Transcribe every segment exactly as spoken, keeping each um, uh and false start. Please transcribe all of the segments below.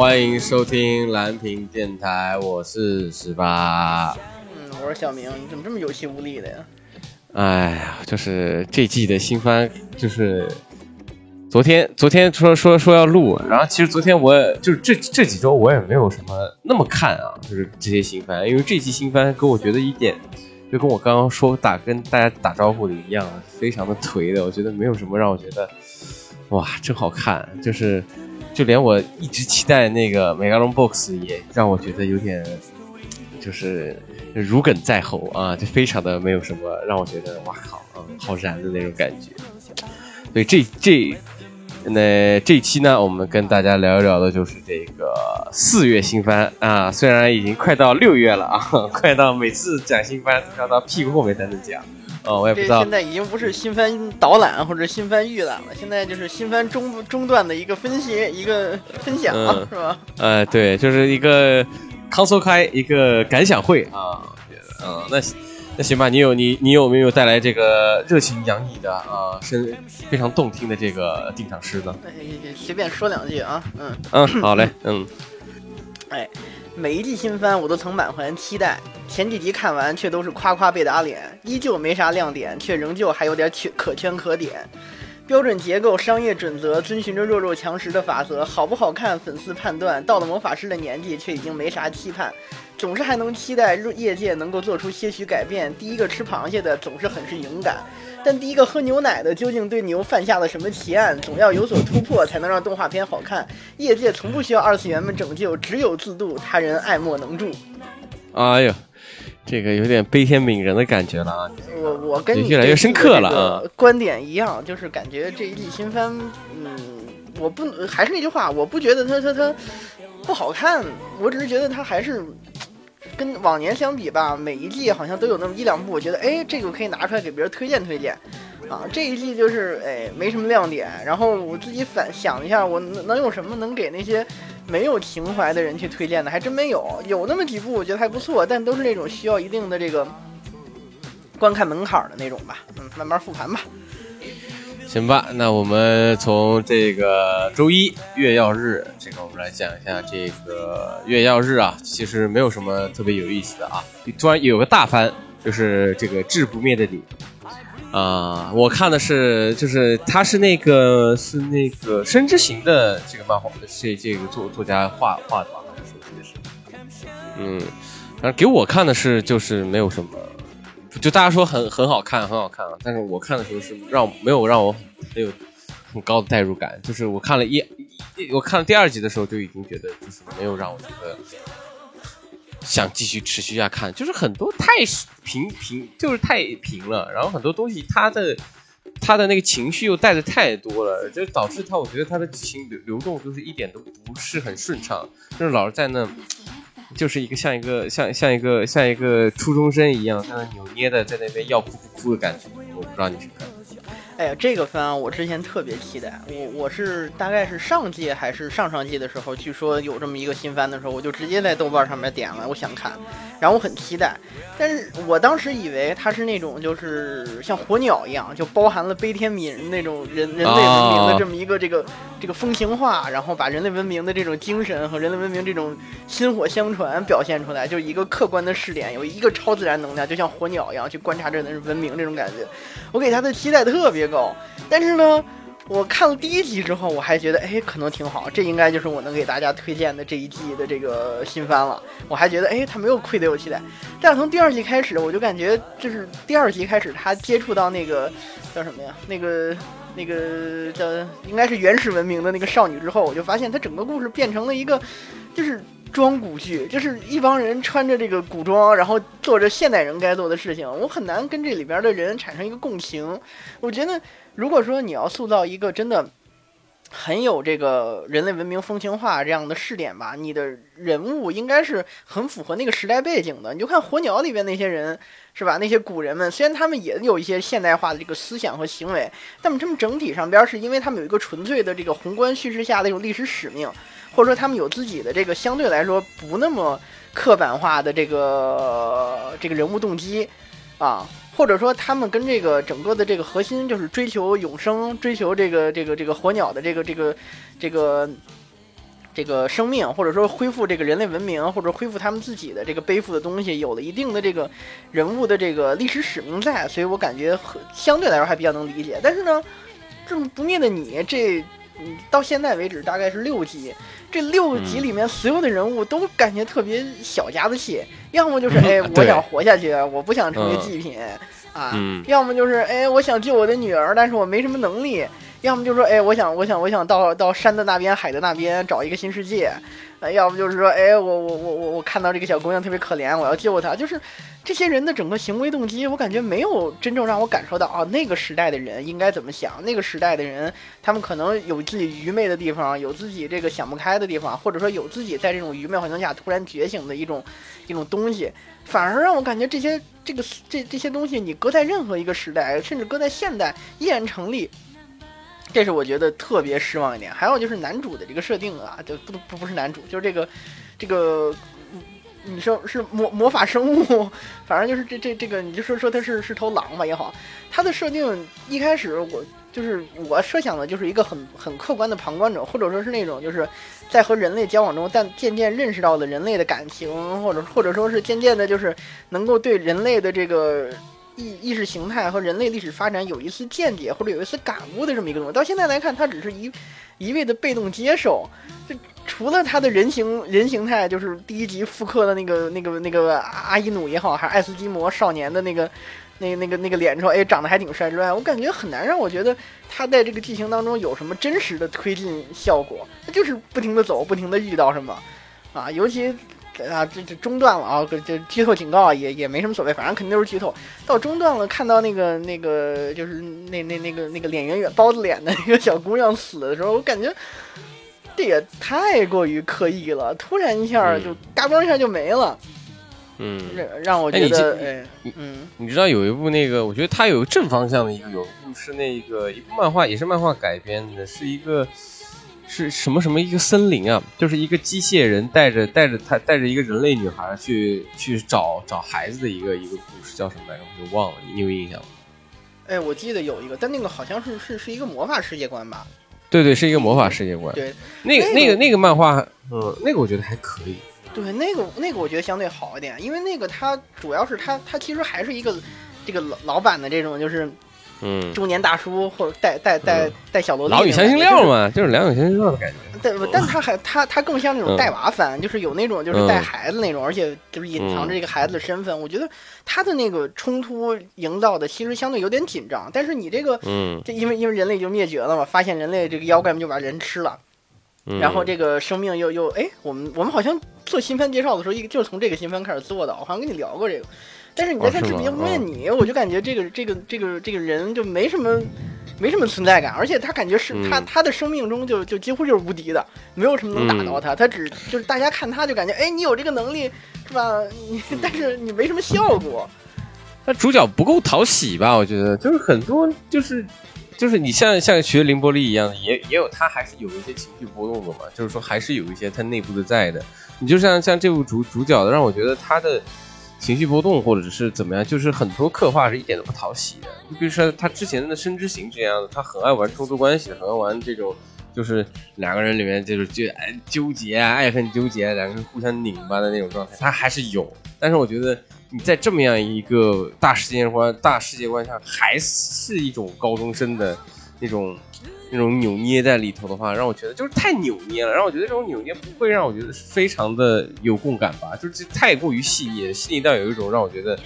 欢迎收听蓝屏电台，我是十八。嗯，我是小明，你怎么这么有气无力的呀？哎呀，就是这季的新番，就是昨天昨天说说说要录，然后其实昨天我就是这这几周我也没有什么那么看啊，就是这些新番，因为这季新番给我觉得一点。就跟我刚刚说打跟大家打招呼的一样，非常的颓的，我觉得没有什么让我觉得哇真好看，就是就连我一直期待那个 Megalo Box 也让我觉得有点就是如鲠在喉啊，就非常的没有什么让我觉得哇靠、啊、好燃的那种感觉。所以这这那这一期呢，我们跟大家聊一聊的就是这个四月新番啊，虽然已经快到六月了啊，快到每次讲新番都要到屁股后面才能讲啊，我也不知道。现在已经不是新番导览或者新番预览了，现在就是新番中中段的一个分析，一个分享、嗯、是吧？呃，对，就是一个康索开一个感想会啊，嗯，那。那行吧，你有你你有没有带来这个热情洋溢的啊，是非常动听的这个定场诗呢？随便说两句啊，嗯嗯，好嘞，嗯，哎，每一季新番我都曾满怀期待，前几集看完却都是夸夸被打脸，依旧没啥亮点，却仍旧还有点可圈可点。标准结构、商业准则，遵循着弱肉强食的法则，好不好看粉丝判断。到了魔法师的年纪，却已经没啥期盼。总是还能期待业界能够做出些许改变，第一个吃螃蟹的总是很是勇敢，但第一个喝牛奶的究竟对牛犯下了什么奇案？总要有所突破才能让动画片好看，业界从不需要二次元们拯救，只有自度，他人爱莫能助。哎呦，这个有点悲天悯人的感觉了啊！我我跟你越来越深刻了啊，观点一样，就是感觉这一季新番，嗯，我不还是那句话，我不觉得它它它不好看，我只是觉得它还是。跟往年相比吧，每一季好像都有那么一两部，我觉得哎，这个我可以拿出来给别人推荐推荐，啊，这一季就是哎没什么亮点。然后我自己反想一下，我能有什么能给那些没有情怀的人去推荐的，还真没有。有那么几部我觉得还不错，但都是那种需要一定的这个观看门槛的那种吧。嗯，慢慢复盘吧。行吧，那我们从这个周一月曜日，这个我们来讲一下这个月曜日啊，其实没有什么特别有意思的啊。突然有个大番，就是这个《至不灭的你》啊、呃，我看的是，就是他是那个是那个深之行的这个漫画，这这个作作家画画的吧，好像是我记得是。嗯，然后给我看的是就是没有什么。就大家说很很好看，很好看啊！但是我看的时候是让没有让我很有很高的代入感，就是我看了一我看了第二集的时候就已经觉得就是没有让我觉得想继续持续下看，就是很多太平平就是太平了，然后很多东西它的它的那个情绪又带的太多了，就导致它我觉得它的剧情流流动就是一点都不是很顺畅，就是老是在那。就是一个像一个像像一个像一个初中生一样，在那扭捏的在那边要哭不哭的感觉，我不知道你是看。哎呀，这个番我之前特别期待，我我是大概是上季还是上上季的时候，据说有这么一个新番的时候，我就直接在豆瓣上面点了，我想看，然后我很期待，但是我当时以为它是那种就是像火鸟一样，就包含了悲天悯人那种人人类文明的这么一个这个、哦、这个风情画，然后把人类文明的这种精神和人类文明这种薪火相传表现出来，就是一个客观的视点，有一个超自然能量，就像火鸟一样去观察这文明这种感觉，我给它的期待特别。但是呢，我看了第一集之后，我还觉得哎，可能挺好，这应该就是我能给大家推荐的这一季的这个新番了。我还觉得哎，他没有愧对我期待。但是从第二集开始，我就感觉就是第二集开始，他接触到那个叫什么呀？那个那个叫应该是原始文明的那个少女之后，我就发现他整个故事变成了一个就是。装古剧，就是一帮人穿着这个古装，然后做着现代人该做的事情，我很难跟这里边的人产生一个共情。我觉得如果说你要塑造一个真的很有这个人类文明风情画这样的视点吧，你的人物应该是很符合那个时代背景的。你就看火鸟里边那些人是吧，那些古人们虽然他们也有一些现代化的这个思想和行为，但他们整体上边是因为他们有一个纯粹的这个宏观叙事下的一种历史使命，或者说他们有自己的这个相对来说不那么刻板化的这个这个人物动机啊，或者说他们跟这个整个的这个核心就是追求永生，追求这个这个这个火鸟的这个这个这个。这个这个生命，或者说恢复这个人类文明，或者恢复他们自己的这个背负的东西，有了一定的这个人物的这个历史使命在，所以我感觉相对来说还比较能理解。但是呢，这种不灭的你这到现在为止大概是六集，这六集里面所有的人物都感觉特别小家子气，要么就是哎我想活下去，我不想成为祭品啊，要么就是哎我想救我的女儿，但是我没什么能力。要么就说，哎，我想，我想，我想到到山的那边、海的那边找一个新世界，呃，要不就是说，哎，我我我我我看到这个小姑娘特别可怜，我要救她。就是这些人的整个行为动机，我感觉没有真正让我感受到啊，那个时代的人应该怎么想，那个时代的人他们可能有自己愚昧的地方，有自己这个想不开的地方，或者说有自己在这种愚昧环境下突然觉醒的一种一种东西，反而让我感觉这些这个这这些东西，你搁在任何一个时代，甚至搁在现代依然成立。这是我觉得特别失望一点。还有就是男主的这个设定啊，就不不不是男主，就是这个这个你说是魔魔法生物，反正就是这这这个你就说说他是是头狼吧也好，他的设定一开始我就是我设想的就是一个很很客观的旁观者，或者说是那种就是在和人类交往中，但渐渐认识到了人类的感情，或者或者说是渐渐的就是能够对人类的这个意, 意识形态和人类历史发展有一丝见解或者有一丝感悟的这么一个东西，到现在来看，它只是一一味的被动接受。就除了它的人形人形态，就是第一集复刻的那个那个那个阿伊努也好，还是爱斯基摩少年的那个那那个那个脸之后，哎，长得还挺帅之外，我感觉很难让我觉得它在这个剧情当中有什么真实的推进效果。它就是不停的走，不停的遇到什么啊，尤其。啊，这这中断了啊，这剧透警告啊，也也没什么所谓，反正肯定都是剧透。到中断了，看到那个那个就是那那那个那个脸圆圆包子脸的那个小姑娘死的时候，我感觉这也太过于刻意了，突然一下就嘎嘣一下就没了。嗯，让我觉得，哎，你、哎、嗯，你知道有一部那个，我觉得它有正方向的一个，有一部是那个一部漫画，也是漫画改编的，是一个。是什么什么一个森林啊，就是一个机械人带着带着他带着一个人类女孩去去找找孩子的一个一个故事，叫什么来着我就忘了，你有印象吗？哎，我记得有一个，但那个好像是是是一个魔法世界观吧？对对，是一个魔法世界观。对，那个那个那个漫画，嗯，那个我觉得还可以。对，那个那个我觉得相对好一点，因为那个它主要是它它其实还是一个这个老老版的这种就是。嗯，中年大叔或者带带带带小萝莉，老女强心料嘛，就是两女强心料的感觉。但但他还他他更像那种带娃番，就是有那种就是带孩子那种，而且就是隐藏着这个孩子的身份。我觉得他的那个冲突营造的其实相对有点紧张，但是你这个，嗯，因为因为人类就灭绝了嘛，发现人类这个妖怪们就把人吃了。然后这个生命又又哎，我们我们好像做新番介绍的时候，一个就是从这个新番开始做的，我好像跟你聊过这个。但是你在看这部不灭你，我就感觉这个这个这个这个人就没什么没什么存在感，而且他感觉是他他的生命中就就几乎就是无敌的，没有什么能打到他，他只就是大家看他就感觉哎，你有这个能力是吧？你但是你没什么效果。那主角不够讨喜吧？我觉得就是很多就是。就是你像像学凌波丽一样，也也有他还是有一些情绪波动的嘛，就是说还是有一些他内部的在的。你就像像这部主主角的，让我觉得他的情绪波动或者是怎么样，就是很多刻画是一点都不讨喜的。就比如说他之前的生之行这样的，他很爱玩冲突关系，很爱玩这种就是两个人里面就是就哎纠结啊、爱恨纠结，两个人互相拧巴的那种状态，他还是有。但是我觉得。你在这么样一个大世界观、大世界观上，还是一种高中生的那种、那种扭捏在里头的话，让我觉得就是太扭捏了，让我觉得这种扭捏不会让我觉得非常的有共感吧，就是太过于细腻，细腻到有一种让我觉得。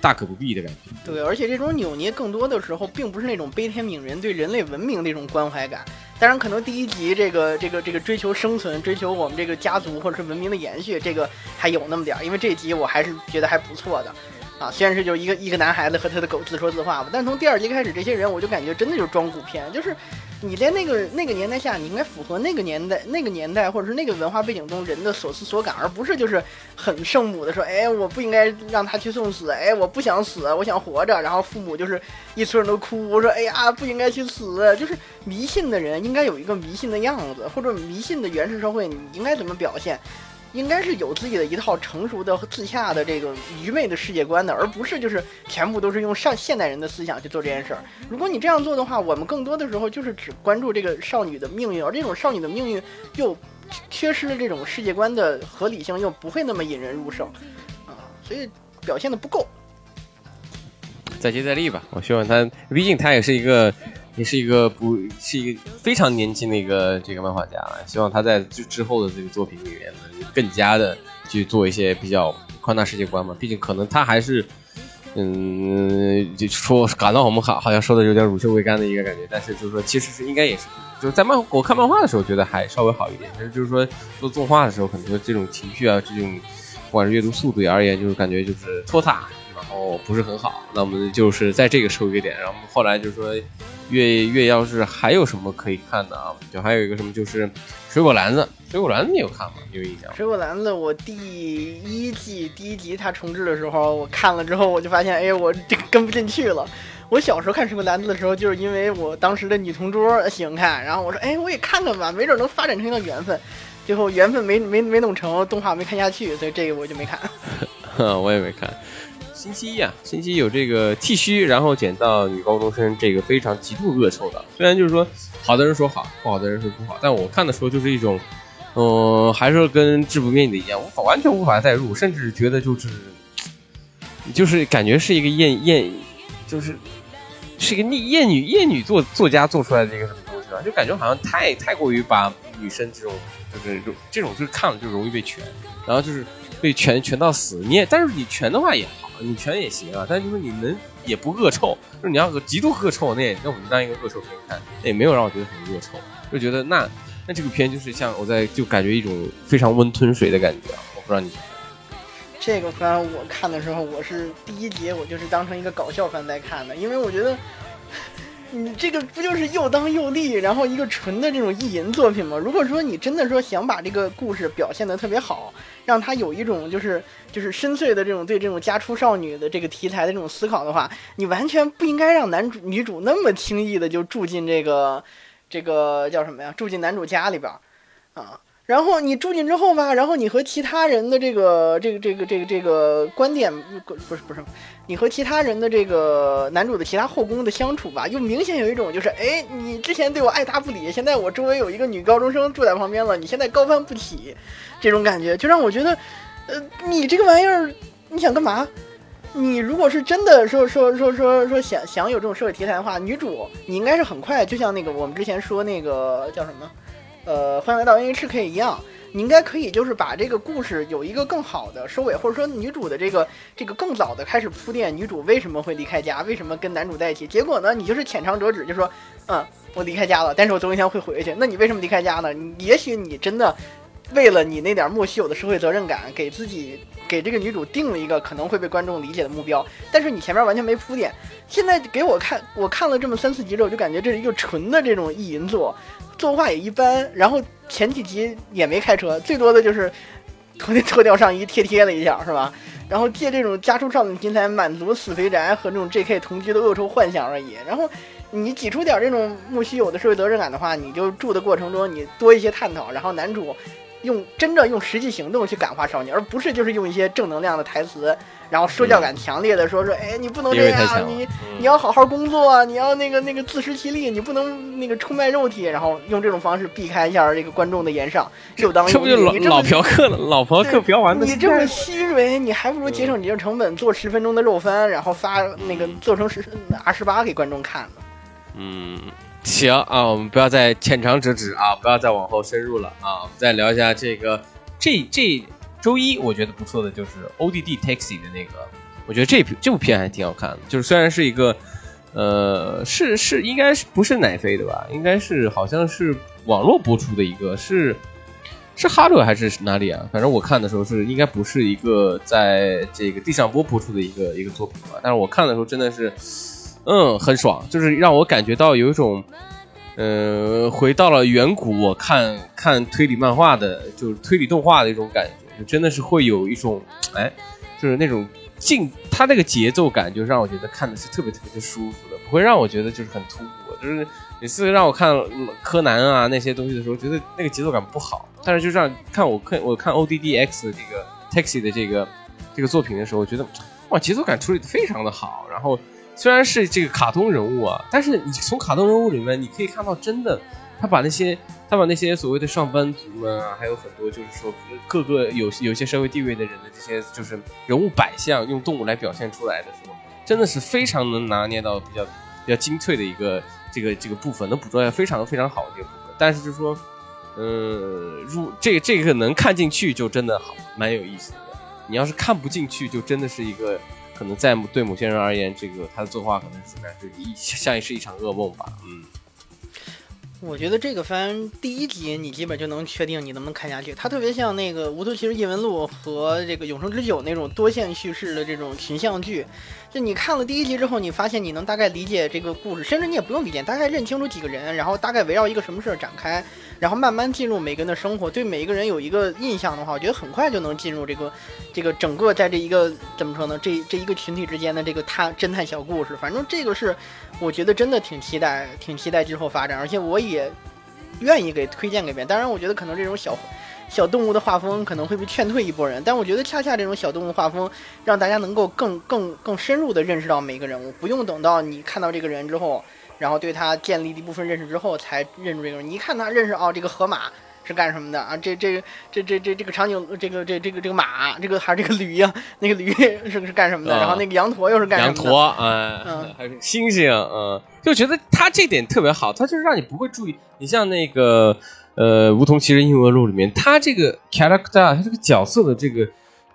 大可不必的感觉。对，而且这种扭捏更多的时候，并不是那种悲天悯人、对人类文明的一种关怀感。当然，可能第一集这个、这个、这个追求生存、追求我们这个家族或者是文明的延续，这个还有那么点儿。因为这一集我还是觉得还不错的啊，虽然是就一个一个男孩子和他的狗自说自话吧，但从第二集开始，这些人我就感觉真的就是装古片，就是你在那个那个年代下，你应该符合那个年代、那个年代或者是那个文化背景中人的所思所感，而不是就是很圣母的说，哎，我不应该让他去送死，哎，我不想死，我想活着。然后父母就是一村人都哭，我说，哎呀，不应该去死。就是迷信的人应该有一个迷信的样子，或者迷信的原始社会你应该怎么表现。应该是有自己的一套成熟的自洽的这个愚昧的世界观的，而不是就是全部都是用上现代人的思想去做这件事儿。如果你这样做的话，我们更多的时候就是只关注这个少女的命运，而这种少女的命运又缺失了这种世界观的合理性，又不会那么引人入胜啊，所以表现的不够。再接再厉吧，我希望他，毕竟他也是一个，也是一个不是一个非常年轻的一个这个漫画家了，希望他在之之后的这个作品里面呢，更加的去做一些比较宽大世界观嘛。毕竟可能他还是，嗯，就说感到我们好好像说的有点乳臭未干的一个感觉，但是就是说其实是应该也是，就是在漫我看漫画的时候觉得还稍微好一点，但是就是说做动画的时候，很多这种情绪啊，这种不管是阅读速度而言，就是感觉就是拖沓。然后不是很好，那我们就是在这个时候一点，然后后来就是说越越要是还有什么可以看的啊，就还有一个什么就是水果篮子，水果篮子你有看吗？有印象？水果篮子我第一季第一集它重置的时候，我看了之后我就发现，哎，我这跟不进去了。我小时候看水果篮子的时候，就是因为我当时的女同桌喜欢看，然后我说，哎，我也看看吧，没准能发展成一个缘分。最后缘分没没没弄成，动画没看下去，所以这个我就没看。我也没看。星期一啊，星期一有这个剃须，然后捡到女高中生，这个非常极度恶臭的。虽然就是说，好的人说好，不好的人说不好，但我看的时候就是一种，嗯、呃，还是跟治不灭的一样，无法完全无法代入，甚至觉得就是，就是感觉是一个艳艳，就是是一个艳女艳女作作家做出来的一个什么东西吧，就感觉好像太太过于把女生这种就是这种就是看了就容易被拳，然后就是被拳拳到死。你也，但是你拳的话也好。你全也行啊，但是就是你能也不恶臭，就是你要极度恶臭，那也那我们当一个恶臭片看，那也没有让我觉得很恶臭，就觉得那那这个片就是像我在就感觉一种非常温吞水的感觉、啊、我不知道你觉得这个番我看的时候，我是第一集我就是当成一个搞笑番在看的，因为我觉得你这个不就是又当又立，然后一个纯的这种意淫作品吗？如果说你真的说想把这个故事表现得特别好，让它有一种就是就是深邃的这种对这种家出少女的这个题材的这种思考的话，你完全不应该让男主女主那么轻易的就住进这个这个叫什么呀？住进男主家里边啊。然后你住进之后吧，然后你和其他人的这个这个这个这个这个观点不是不是，你和其他人的这个男主的其他后宫的相处吧，又明显有一种就是，哎，你之前对我爱答不理，现在我周围有一个女高中生住在旁边了，你现在高攀不起，这种感觉就让我觉得，呃，你这个玩意儿你想干嘛？你如果是真的说说说说说想想有这种社会题材的话，女主你应该是很快，就像那个我们之前说那个叫什么？呃，欢迎来到 N H K 一样，你应该可以就是把这个故事有一个更好的收尾，或者说女主的这个这个更早的开始铺垫，女主为什么会离开家，为什么跟男主在一起？结果呢，你就是浅尝辄止，就说，嗯，我离开家了，但是我总有一天会回去。那你为什么离开家呢？你也许你真的为了你那点莫须有的社会责任感，给自己给这个女主定了一个可能会被观众理解的目标，但是你前面完全没铺垫。现在给我看，我看了这么三四集之后，就感觉这是一个纯的这种意淫作。作画也一般，然后前几集也没开车，最多的就是脱脱掉上衣贴贴了一下，是吧？然后借这种家出少女题材满足死肥宅和这种 J K 同居的恶臭幻想而已。然后你挤出点这种莫须有的社会责任感的话，你就住的过程中你多一些探讨，然后男主用真正用实际行动去感化少女，而不是就是用一些正能量的台词，然后说教感强烈的说说，哎，你不能这样，你你要好好工作，你要那个那个自食其力，你不能那个出卖肉体，然后用这种方式避开一下这个观众的言上，就当这不就老老嫖客了，老嫖客嫖完的。你这么虚伪，你还不如节省你这成本，做十分钟的肉番，然后发那个做成十 R 十八给观众看了。嗯，行啊，我们不要再浅尝辄止啊，不要再往后深入了啊，我们再聊一下这个这这。周一我觉得不错的就是 O D D Taxi 的那个，我觉得这这部片还挺好看的。就是虽然是一个，呃，是是应该是不是奶飞的吧？应该是好像是网络播出的一个，是是哈罗还是哪里啊？反正我看的时候是应该不是一个在这个地上播播出的一个一个作品吧。但是我看的时候真的是，嗯，很爽，就是让我感觉到有一种。呃，回到了远古，我看看推理漫画的，就是推理动画的一种感觉，就真的是会有一种，哎，就是那种进，它这个节奏感就让我觉得看的是特别特别的舒服的，不会让我觉得就是很突兀，就是每次让我看柯南啊那些东西的时候，觉得那个节奏感不好。但是就让看我看我看 O D D X 的这个 Taxi 的这个这个作品的时候，我觉得哇，节奏感处理得非常的好。然后虽然是这个卡通人物啊，但是你从卡通人物里面你可以看到，真的他把那些他把那些所谓的上班族们啊，还有很多就是说各个有有些社会地位的人的这些就是人物摆相，用动物来表现出来的时候，真的是非常能拿捏到比较比较精粹的一个这个这个部分，能捕捉到非常非常好的一个部分。但是就是说，嗯，入这个、这个能看进去就真的好，蛮有意思的。你要是看不进去，就真的是一个可能在对某些人而言，这个他的作画可能是一像是一场噩梦吧。嗯，我觉得这个番第一集你基本就能确定你能不能看下去。它特别像那个《无头骑士异闻录》和这个《永生之酒》那种多线叙事的这种群像剧，就你看了第一集之后，你发现你能大概理解这个故事，甚至你也不用理解，大概认清楚几个人，然后大概围绕一个什么事展开，然后慢慢进入每个人的生活，对每一个人有一个印象的话，我觉得很快就能进入这个这个整个在这一个怎么说呢，这这一个群体之间的这个探侦探小故事。反正这个是我觉得真的挺期待挺期待之后发展，而且我也也愿意给推荐给别人。当然我觉得可能这种小小动物的画风可能会被劝退一波人，但我觉得恰恰这种小动物画风让大家能够更更更深入的认识到每个人物，不用等到你看到这个人之后，然后对他建立一部分认识之后才认出这个人。你一看他认识哦，这个河马是干什么的啊？这这这这这这个长颈，这个这这个这个马，这个还是这个驴呀、啊？那个驴是是干什么的？嗯、然后那个羊驼又是干什么的？羊驼啊，嗯嗯、还是猩猩，嗯，就觉得他这点特别好，他就是让你不会注意。你像那个呃《梧桐骑士异闻录》里面，他这个 character， 他这个角色的这个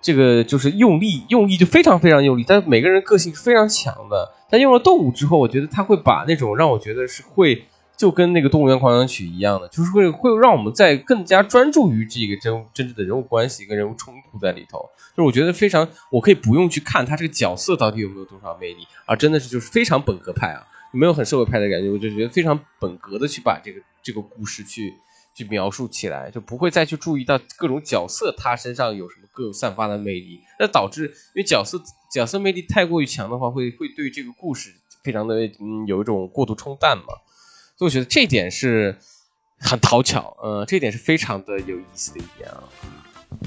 这个就是用力用力就非常非常用力，但每个人个性是非常强的。但用了动物之后，我觉得他会把那种让我觉得是会。就跟那个《动物园狂想曲》一样的，就是会会让我们在更加专注于这个真真正的人物关系跟人物冲突在里头。就是我觉得非常，我可以不用去看他这个角色到底有没有多少魅力，而真的是就是非常本格派啊，没有很社会派的感觉，我就觉得非常本格的去把这个这个故事去去描述起来，就不会再去注意到各种角色他身上有什么各有散发的魅力。那导致因为角色角色魅力太过于强的话，会会对这个故事非常的嗯有一种过度冲淡嘛。所以我觉得这点是很讨巧，呃，这点是非常的有意思的一点啊。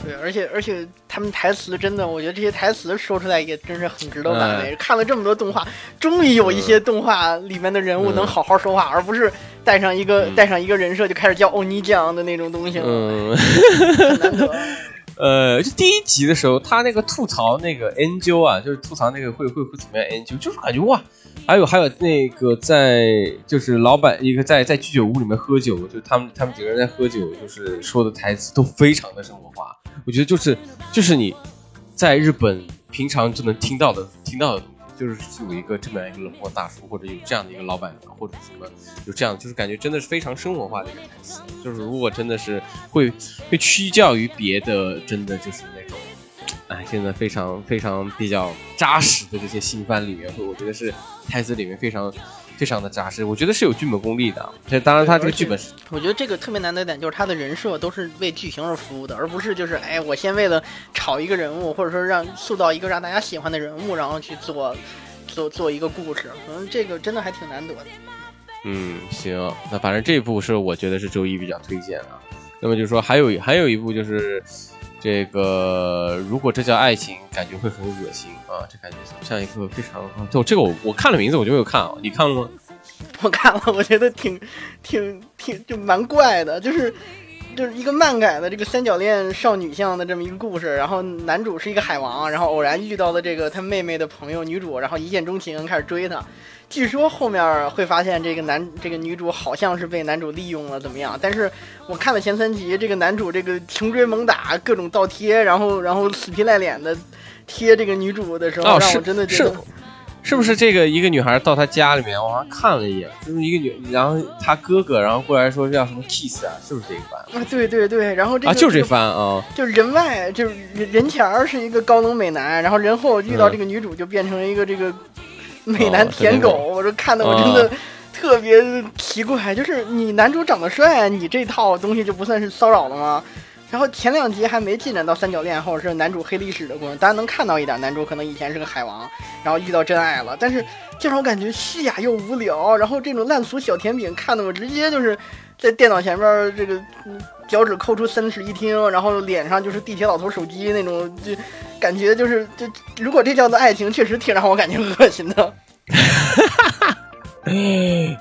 对，而且而且他们台词真的，我觉得这些台词说出来也真是很值得玩味、嗯。看了这么多动画，终于有一些动画里面的人物能好好说话，嗯、而不是带上一个、嗯、带上一个人设就开始叫欧尼酱的那种东西了。嗯，很难得。呃，就第一集的时候，他那个吐槽那个 Angel 啊，就是吐槽那个会会会怎么样 Angel， 就是感觉哇。还有还有那个在就是老板一个在在居酒屋里面喝酒，就他们他们几个人在喝酒，就是说的台词都非常的生活化。我觉得就是就是你在日本平常就能听到的听到的，就是有一个这么样一个冷漠大叔，或者有这样的一个老板娘，或者什么有这样，就是感觉真的是非常生活化的一个台词。就是如果真的是会会屈教于别的，真的就是那种。哎，现在非常非常比较扎实的这些新番里面，我觉得是台词里面非常非常的扎实，我觉得是有剧本功力的。这当然，他这个剧本是，我觉得这个特别难的点就是他的人设都是为剧情而服务的，而不是就是哎，我先为了炒一个人物，或者说让塑造一个让大家喜欢的人物，然后去做做做一个故事。嗯，这个真的还挺难得的。嗯，行，那反正这一部是我觉得是周一比较推荐啊。那么就是说，还有还有一部就是。这个如果这叫爱情，感觉会很恶心啊！这感觉像一个非常……啊、就这个我我看了名字我就没有看啊，你看了吗？我看了，我觉得挺挺挺就蛮怪的，就是就是一个漫改的这个三角恋少女向的这么一个故事，然后男主是一个海王，然后偶然遇到了这个他妹妹的朋友女主，然后一见钟情开始追她。据说后面会发现这个男这个女主好像是被男主利用了怎么样，但是我看了前三集，这个男主这个穷追猛打，各种倒贴，然后然后死皮赖脸的贴这个女主的时候、哦、让我真的觉得 是, 是不是这个一个女孩到他家里面，我好像看了一眼，就是一个女，然后他哥哥然后过来说叫什么 kiss 啊，是不是这一番啊？对对对，然后这个、啊就是这番啊、哦，就是人外就是人前是一个高冷美男，然后人后遇到这个女主就变成了一个这个、嗯美男舔狗、哦、我说看的我真的特别奇怪、哦、就是你男主长得帅，你这套东西就不算是骚扰了吗？然后前两集还没进展到三角恋后是男主黑历史的过程，大家能看到一点男主可能以前是个海王，然后遇到真爱了，但是这种感觉虚假又无聊，然后这种烂俗小甜饼看的我直接就是在电脑前边这个脚趾抠出三室一厅，然后脸上就是地铁老头手机那种，就感觉就是就如果这叫做爱情确实挺让我感觉恶心的。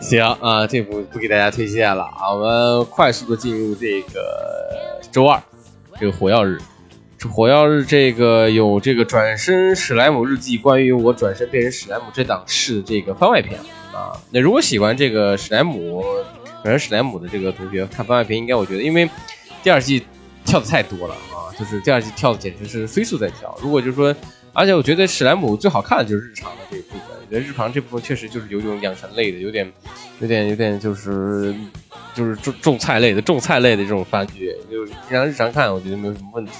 行啊，这部不给大家推荐了啊，我们快速的进入这个周二，这个火药日，这火药日这个有这个转身史莱姆日记，关于我转身变成史莱姆这档事这个番外篇啊。那如果喜欢这个史莱姆转身史莱姆的这个同学看番外篇，应该我觉得因为第二季跳的太多了啊，就是第二季跳的简直是飞速在跳。如果就是说，而且我觉得史莱姆最好看的就是日常的这一部分，我觉得日常这部分确实就是有种养成类的，有点有点有点就是就是种种菜类的种菜类的这种番剧，就是让日常看我觉得没有什么问题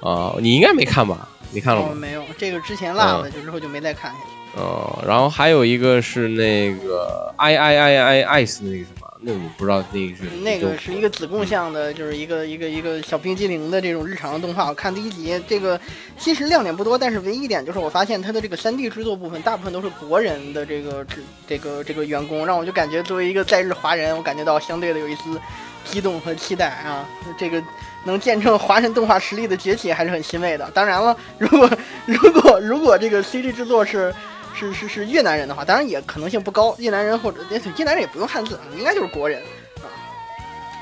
啊、呃、你应该没看吧，你看了吗？没有，这个之前落了、嗯、就之后就没再看下去。哦、呃、然后还有一个是那个 iii icecrin 那个什么，那个我不知道，那个是那个是一个子供向的、嗯、就是一个一个一个小冰激凌的这种日常动画。我看第一集，这个其实亮点不多，但是唯一一点就是我发现它的这个 三 D 制作部分大部分都是国人的这个这个这个员工，让我就感觉作为一个在日华人，我感觉到相对的有一丝激动和期待啊，这个能见证华人动画实力的崛起还是很欣慰的。当然了，如果如果如果这个 C G 制作是是是是越南人的话，当然也可能性不高，越南人或者越南人也不用汉字，应该就是国人啊，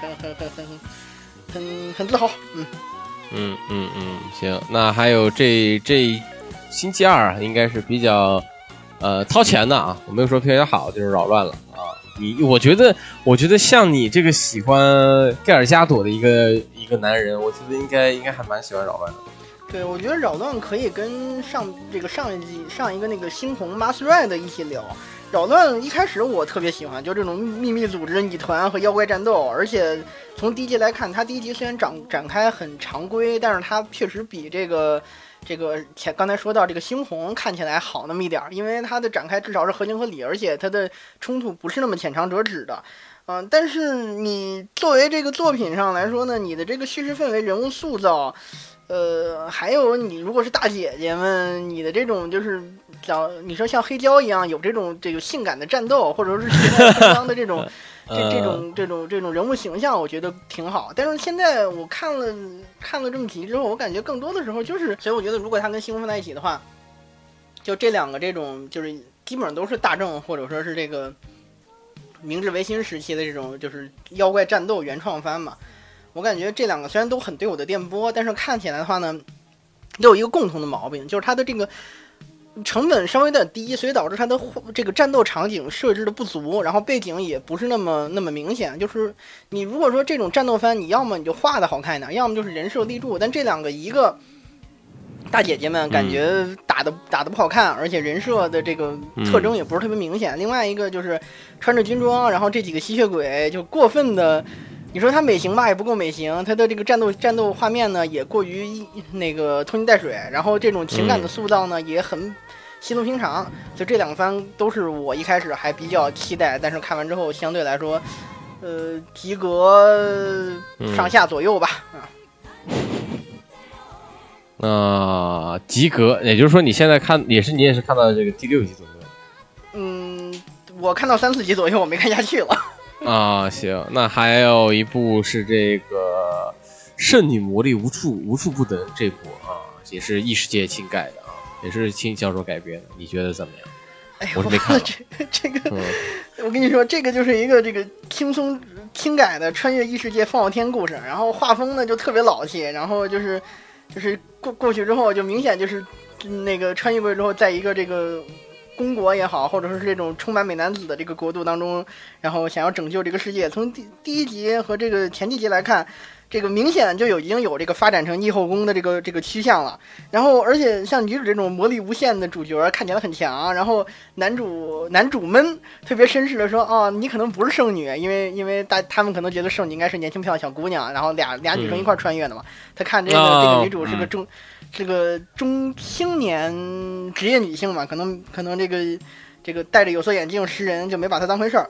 很很很很很很自豪，嗯嗯嗯嗯，行，那还有这这星期二应该是比较呃掏钱的啊，我没有说票价好，就是扰乱了啊。你我觉得我觉得像你这个喜欢盖尔加朵的一个一个男人，我觉得应该应该还蛮喜欢扰乱的。对，我觉得扰乱可以跟上这个上一季上一个那个猩红 Mass Ride 一起聊。扰乱一开始我特别喜欢，就这种秘密组织、女团和妖怪战斗。而且从第一集来看，它第一集虽然展展开很常规，但是它确实比这个这个前刚才说到这个猩红看起来好那么一点，因为它的展开至少是合情合理，而且它的冲突不是那么浅尝辄止的。嗯，但是你作为这个作品上来说呢，你的这个叙事氛围、人物塑造。呃，还有你如果是大姐姐们，你的这种就是像你说像黑胶一样有这种这个性感的战斗，或者是相当的这种这这种这种这种人物形象，我觉得挺好。但是现在我看了看了这么集之后，我感觉更多的时候就是，所以我觉得如果他跟星空在一起的话，就这两个这种就是基本上都是大正或者说是这个明治维新时期的这种就是妖怪战斗原创番嘛。我感觉这两个虽然都很对我的电波，但是看起来的话呢，都有一个共同的毛病，就是它的这个成本稍微有点低，所以导致它的这个战斗场景设置的不足，然后背景也不是那么那么明显。就是你如果说这种战斗番，你要么你就画的好看一点，要么就是人设立住。但这两个，一个大姐姐们感觉打的打的不好看，而且人设的这个特征也不是特别明显。另外一个就是穿着军装，然后这几个吸血鬼就过分的。你说它美型吧也不够美型，它的这个战斗战斗画面呢也过于那个拖泥带水，然后这种情感的塑造呢也很稀松平常。就这两番都是我一开始还比较期待，但是看完之后相对来说，呃，及格上下左右吧。啊、嗯呃，及格，也就是说你现在看也是你也是看到这个第六集左右。嗯，我看到三四集左右，我没看下去了。啊，行，那还有一部是这个圣女魔力无处无处不能这部啊，也是异世界轻改的啊，也是轻小说改编的，你觉得怎么样？哎，我是没看了这这个、嗯，我跟你说，这个就是一个这个轻松轻改的穿越异世界放傲天故事，然后画风呢就特别老气，然后就是就是过过去之后就明显就是那个穿越过之后，在一个这个。中国也好，或者说是这种充满美男子的这个国度当中，然后想要拯救这个世界。从第第一集和这个前几集来看，这个明显就有已经有这个发展成异后宫的这个这个趋向了。然后，而且像女主这种魔力无限的主角看起来很强，然后男主男主们特别绅士的说：“哦，你可能不是剩女，因为因为大他们可能觉得剩女应该是年轻漂亮小姑娘。”然后俩俩女生一块穿越的嘛。他看这个、嗯、这个女主是个中。这个中青年职业女性嘛，可能可能这个这个戴着有色眼镜识人，就没把她当回事儿。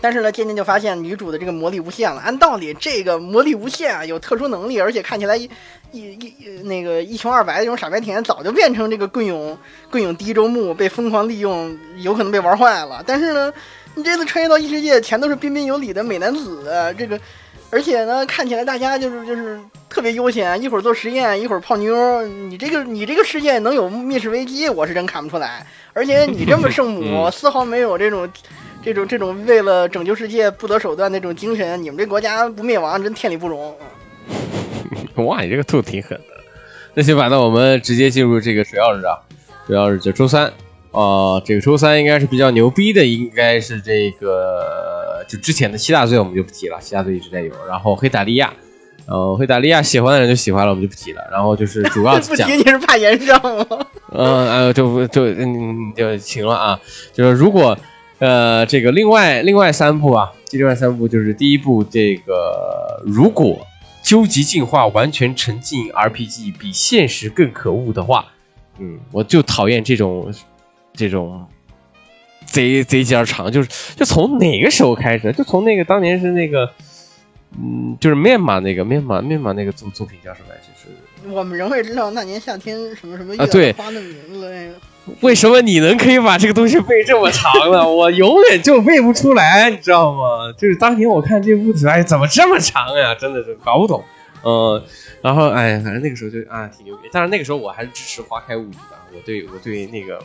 但是呢，渐渐就发现女主的这个魔力无限了。按道理，这个魔力无限啊，有特殊能力，而且看起来一、一、一那个一穷二白的这种傻白甜，早就变成这个棍勇棍勇第一周目被疯狂利用，有可能被玩坏了。但是呢，你这次穿越到异世界，全都是彬彬有礼的美男子，啊，这个，而且呢，看起来大家就是就是特别悠闲，一会儿做实验，一会儿泡妞。你这个你这个世界能有密室危机，我是真看不出来。而且你这么圣母，丝毫没有这种。这种这种为了拯救世界不择手段那种精神，你们这国家不灭亡真天理不容。哇，你这个吐挺狠的。那行吧，那我们直接进入这个主要日啊，主要日就周三啊、呃，这个周三应该是比较牛逼的，应该是这个就之前的七大罪我们就不提了，七大罪一直在有。然后黑塔利亚，呃，黑塔利亚喜欢的人就喜欢了，我们就不提了。然后就是主要讲，不提你是怕延上吗？嗯、呃，就就嗯就行了啊，就是如果。呃，这个另外另外三部啊，这另外三部就是第一部这个，如果究极进化完全沉浸 R P G 比现实更可恶的话，嗯，我就讨厌这种这种贼贼尖长，就是就从哪个时候开始，就从那个当年是那个，嗯，就是面马那个面马面马那个作作品叫什么来着？就是我们仍会知道那年夏天什么什么月亮花的名字那个。为什么你能可以把这个东西背这么长呢？我永远就背不出来，你知道吗？就是当年我看这部剧，哎，怎么这么长呀？真的是搞不懂。嗯，然后哎，反正那个时候就啊挺牛逼。但是那个时候我还是支持《花开物语》的，我对我对那个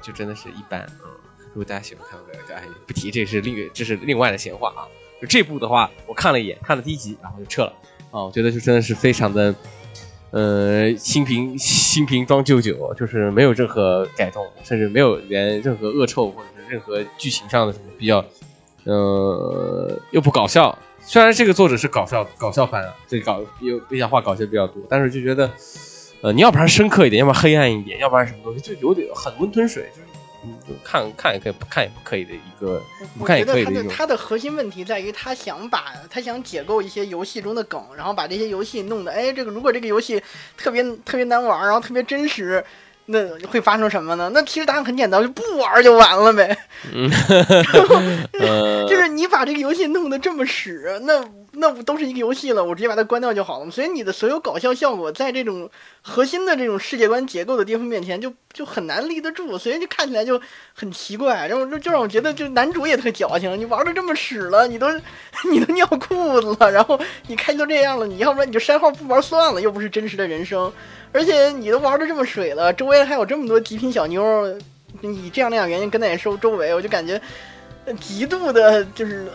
就真的是一般。嗯，如果大家喜欢看我的，哎，不提这是另这是另外的闲话啊。就这部的话，我看了一眼，看了第一集，然后就撤了。啊，我觉得就真的是非常的。呃，新瓶新瓶装旧酒，就是没有任何改动，甚至没有连任何恶臭或者是任何剧情上的什么比较，呃，又不搞笑。虽然这个作者是搞笑搞笑番啊，这搞又比较话搞笑比较多，但是就觉得，呃，你要不然深刻一点，要不然黑暗一点，要不然什么东西，就有点很温吞水，就是嗯，看看也可以，不看也不可以的一个，不看也可以的一种。我觉得他的他的核心问题在于，他想把他想解构一些游戏中的梗，然后把这些游戏弄得，哎，这个如果这个游戏特别特别难玩，然后特别真实，那会发生什么呢？那其实答案很简单，就不玩就完了呗。嗯，就是你把这个游戏弄得这么屎，那那都是一个游戏了，我直接把它关掉就好了。所以你的所有搞笑效果，在这种核心的这种世界观结构的巅峰面前就，就就很难立得住，所以就看起来就很奇怪。然后就就让我觉得，就男主也特矫情，你玩的这么屎了，你都你都尿裤子了，然后你开就这样了，你要不然你就删号不玩算了，又不是真实的人生。而且你都玩的这么水了，周围还有这么多极品小妞，以这样那样原因跟在周周围，我就感觉极度的就是，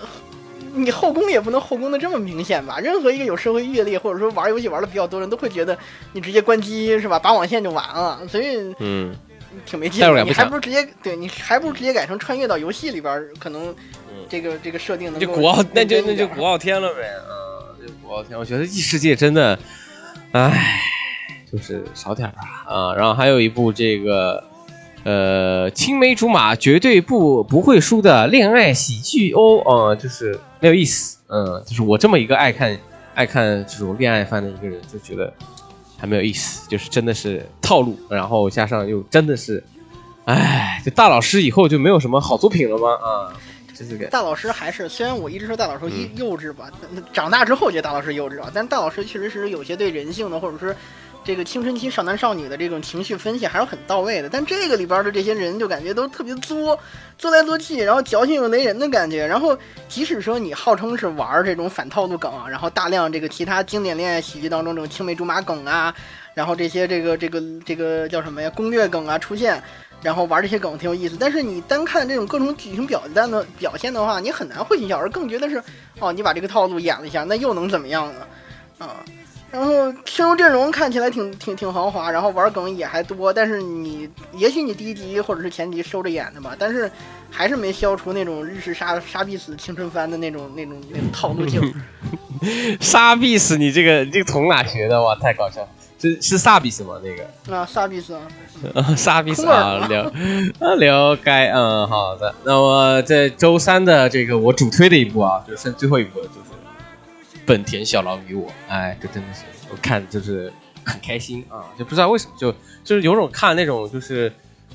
你后宫也不能后宫的这么明显吧？任何一个有社会阅历或者说玩游戏玩的比较多人都会觉得，你直接关机是吧？拔网线就完了，所以嗯，挺没劲的。你还不如直接对，你还不如直接改成穿越到游戏里边，可能这个这个设定能够就古傲，那就那就古傲天了呗，嗯，就古傲天。我觉得异世界真的，唉。就是少点吧啊，然后还有一部这个，呃，青梅竹马绝对不不会输的恋爱喜剧哦，呃，就是没有意思，嗯、呃，就是我这么一个爱看爱看这种恋爱番的一个人，就觉得还没有意思，就是真的是套路，然后加上又真的是，哎，这大老师以后就没有什么好作品了吗？啊。大老师还是，虽然我一直说大老师幼稚吧，嗯、长大之后觉得大老师幼稚啊，但大老师确实是有些对人性的，或者是这个青春期少男少女的这种情绪分析还是很到位的。但这个里边的这些人就感觉都特别作，作来作去，然后矫情又雷人的感觉。然后即使说你号称是玩这种反套路梗，然后大量这个其他经典恋爱喜剧当中这种青梅竹马梗啊，然后这些这个这个这个叫什么呀，攻略梗啊出现。然后玩这些梗挺有意思，但是你单看这种各种剧情表现的表现的话，你很难会心一笑，而更觉得是哦，你把这个套路演了一下，那又能怎么样呢？啊，然后声优阵容看起来挺挺挺豪华，然后玩梗也还多，但是你也许你第一集或者是前集收着演的吧，但是还是没消除那种日式杀杀必死青春番的那种那种那种套路性。杀必死，你这个你这个从哪学的哇？太搞笑了。是是萨比斯吗？那个啊，萨比斯啊，啊，萨比斯啊，了啊了解，嗯，好的。那么在周三的这个我主推的一部啊，就是剩最后一部，就是《本田小狼与我》。哎，这真的是我看就是很开心啊，就不知道为什么就就是有种看那种就是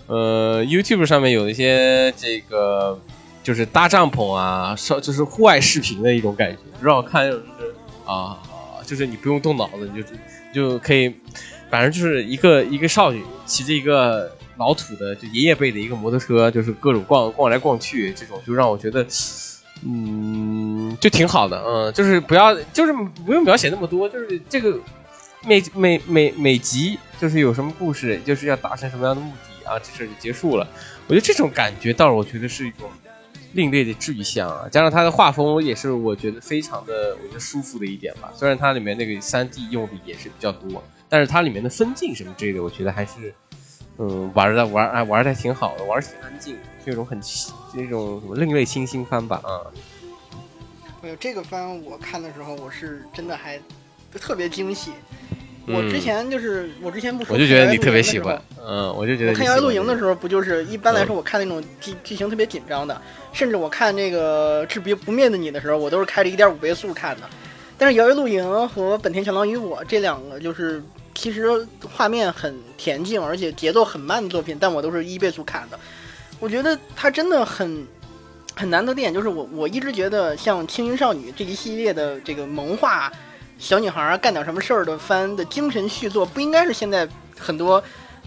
呃 YouTube 上面有一些这个就是搭帐篷啊，就是户外视频的一种感觉，让我看就是啊，就是你不用动脑子，你就就可以，反正就是一个一个少女骑着一个老土的就爷爷辈的一个摩托车，就是各种逛逛来逛去，这种就让我觉得，嗯，就挺好的，嗯，就是不要，就是不用描写那么多，就是这个每每每每集就是有什么故事，就是要达成什么样的目的啊，这事就结束了。我觉得这种感觉倒是我觉得是一种另类的志向啊，加上它的画风也是我觉得非常的，我觉得舒服的一点吧。虽然它里面那个 三 D 用的也是比较多，但是它里面的分镜什么之类的，我觉得还是，嗯，玩的玩哎玩的还挺好的，玩的挺安静，这种很这种什么另类新星番吧啊。没有这个番我看的时候，我是真的还特别惊喜。我之前就是、嗯、我之前不说，我就觉得你特别喜欢，嗯，我就觉得你看《摇曳露营》的时候，不就是一般来说我看那种剧剧情特别紧张的，甚至我看那个《至别不灭的你》的时候，我都是开着一点五倍速看的。但是《摇曳露营》和《本田小狼与我》这两个就是其实画面很恬静，而且节奏很慢的作品，但我都是一倍速看的。我觉得它真的很很难得的点就是我我一直觉得像《青云少女》这一系列的这个萌化。小女孩干点什么事儿的番的精神续作，不应该是现在很多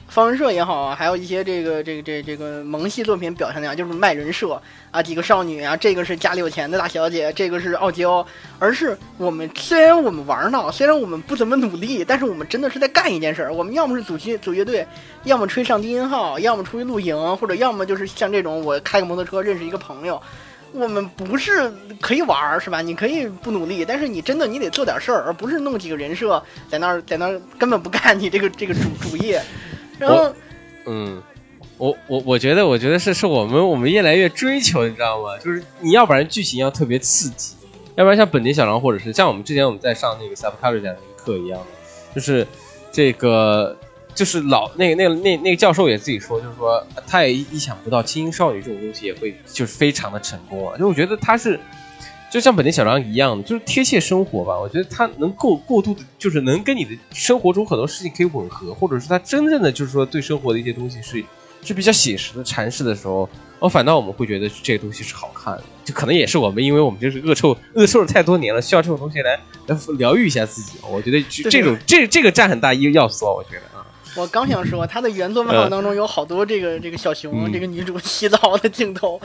方文社也好啊，还有一些这个这个这个这个萌系作品表现那样，就是卖人设啊，几个少女啊，这个是家里有钱的大小姐，这个是傲娇，而是我们虽然我们玩闹，虽然我们不怎么努力，但是我们真的是在干一件事儿。我们要么是组乐组乐队，要么吹上低音号，要么出去露营，或者要么就是像这种我开个摩托车认识一个朋友。我们不是可以玩是吧，你可以不努力，但是你真的你得做点事儿，而不是弄几个人设在那儿在那儿根本不干你这个这个主主业。然后嗯我我我觉得我觉得是是我们我们越来越追求，你知道吗，就是你要不然剧情要特别刺激，要不然像本田小狼或者是像我们之前我们在上那个 Subculture 讲的课一样的，就是这个就是老那个那个那那个教授也自己说，就是说他也意想不到《青音少女》这种东西也会就是非常的成功啊！就我觉得他是就像本田小狼一样的，就是贴切生活吧。我觉得他能够过度的，就是能跟你的生活中很多事情可以吻合，或者是他真正的就是说对生活的一些东西是是比较写实的阐释的时候，我反倒我们会觉得这些东西是好看的。就可能也是我们因为我们就是恶臭恶臭了太多年了，需要这种东西来来疗愈一下自己。我觉得这种这这个占很大一个要素啊，我觉得啊。我刚想说，他的原作漫画当中有好多这个这个小熊、嗯、这个女主洗澡的镜头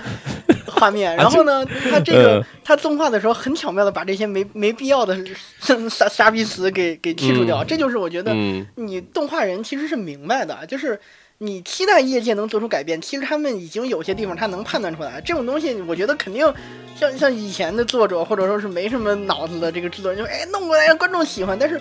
画面，然后呢，他这个他动画的时候很巧妙的把这些没没必要的傻傻逼词给给剔除掉、嗯，这就是我觉得你动画人其实是明白的，就是你期待业界能做出改变，其实他们已经有些地方他能判断出来，这种东西我觉得肯定像像以前的作者或者说是没什么脑子的这个制作人就哎弄过来让观众喜欢，但是。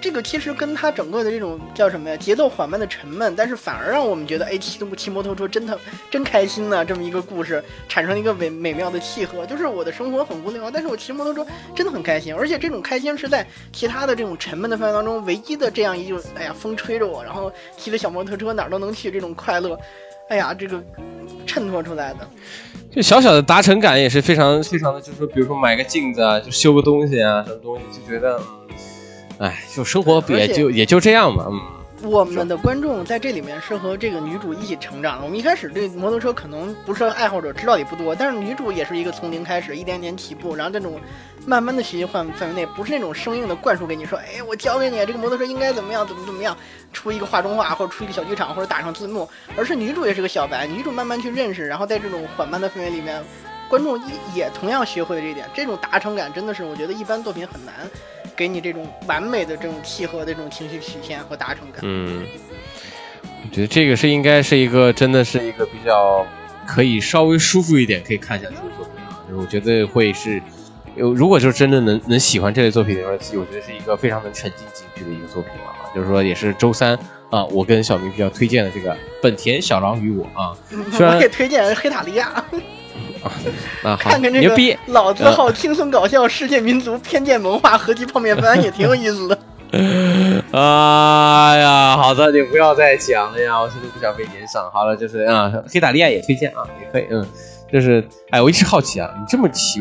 这个其实跟他整个的这种叫什么呀，节奏缓慢的沉闷，但是反而让我们觉得哎，骑骑摩托车真的真开心呢、啊。这么一个故事产生一个美美妙的契合，就是我的生活很无聊，但是我骑摩托车真的很开心，而且这种开心是在其他的这种沉闷的范围当中唯一的这样一种，哎呀，风吹着我，然后骑着小摩托车哪儿都能去这种快乐，哎呀，这个衬托出来的。就小小的达成感也是非常非常的，就是说，比如说买个镜子啊，就修个东西啊，什么东西就觉得。哎，就生活也就也就这样嘛。嗯，我们的观众在这里面是和这个女主一起成长的。我们一开始对摩托车可能不是爱好者，知道也不多，但是女主也是一个从零开始，一点点起步，然后这种慢慢的学习范范围内，不是那种生硬的灌输给你说，哎，我教给你这个摩托车应该怎么样，怎么怎么样，出一个画中画或者出一个小剧场或者打上字幕，而是女主也是个小白，女主慢慢去认识，然后在这种缓慢的氛围里面，观众也同样学会了这一点。这种达成感真的是我觉得一般作品很难。给你这种完美的这种契合的这种情绪体现和达成感。嗯，我觉得这个是应该是一个真的是一个比较可以稍微舒服一点可以看下去的作品啊。我觉得会是，如果就是真的能能喜欢这类作品的话，我觉得是一个非常能沉浸进去的一个作品了、啊。就是说，也是周三啊，我跟小明比较推荐的这个《本田小狼与我》啊，虽然我也推荐《黑塔利亚》。啊，那好，看看这个老字号轻松搞笑、呃、世界民族偏见文化合集泡面番也挺有意思的。哎呀，好的，你不要再讲了呀，我现在不想被连上。好了，就是啊，黑塔利亚也推荐啊，也可以，嗯，就是哎，我一直好奇啊，你这么奇，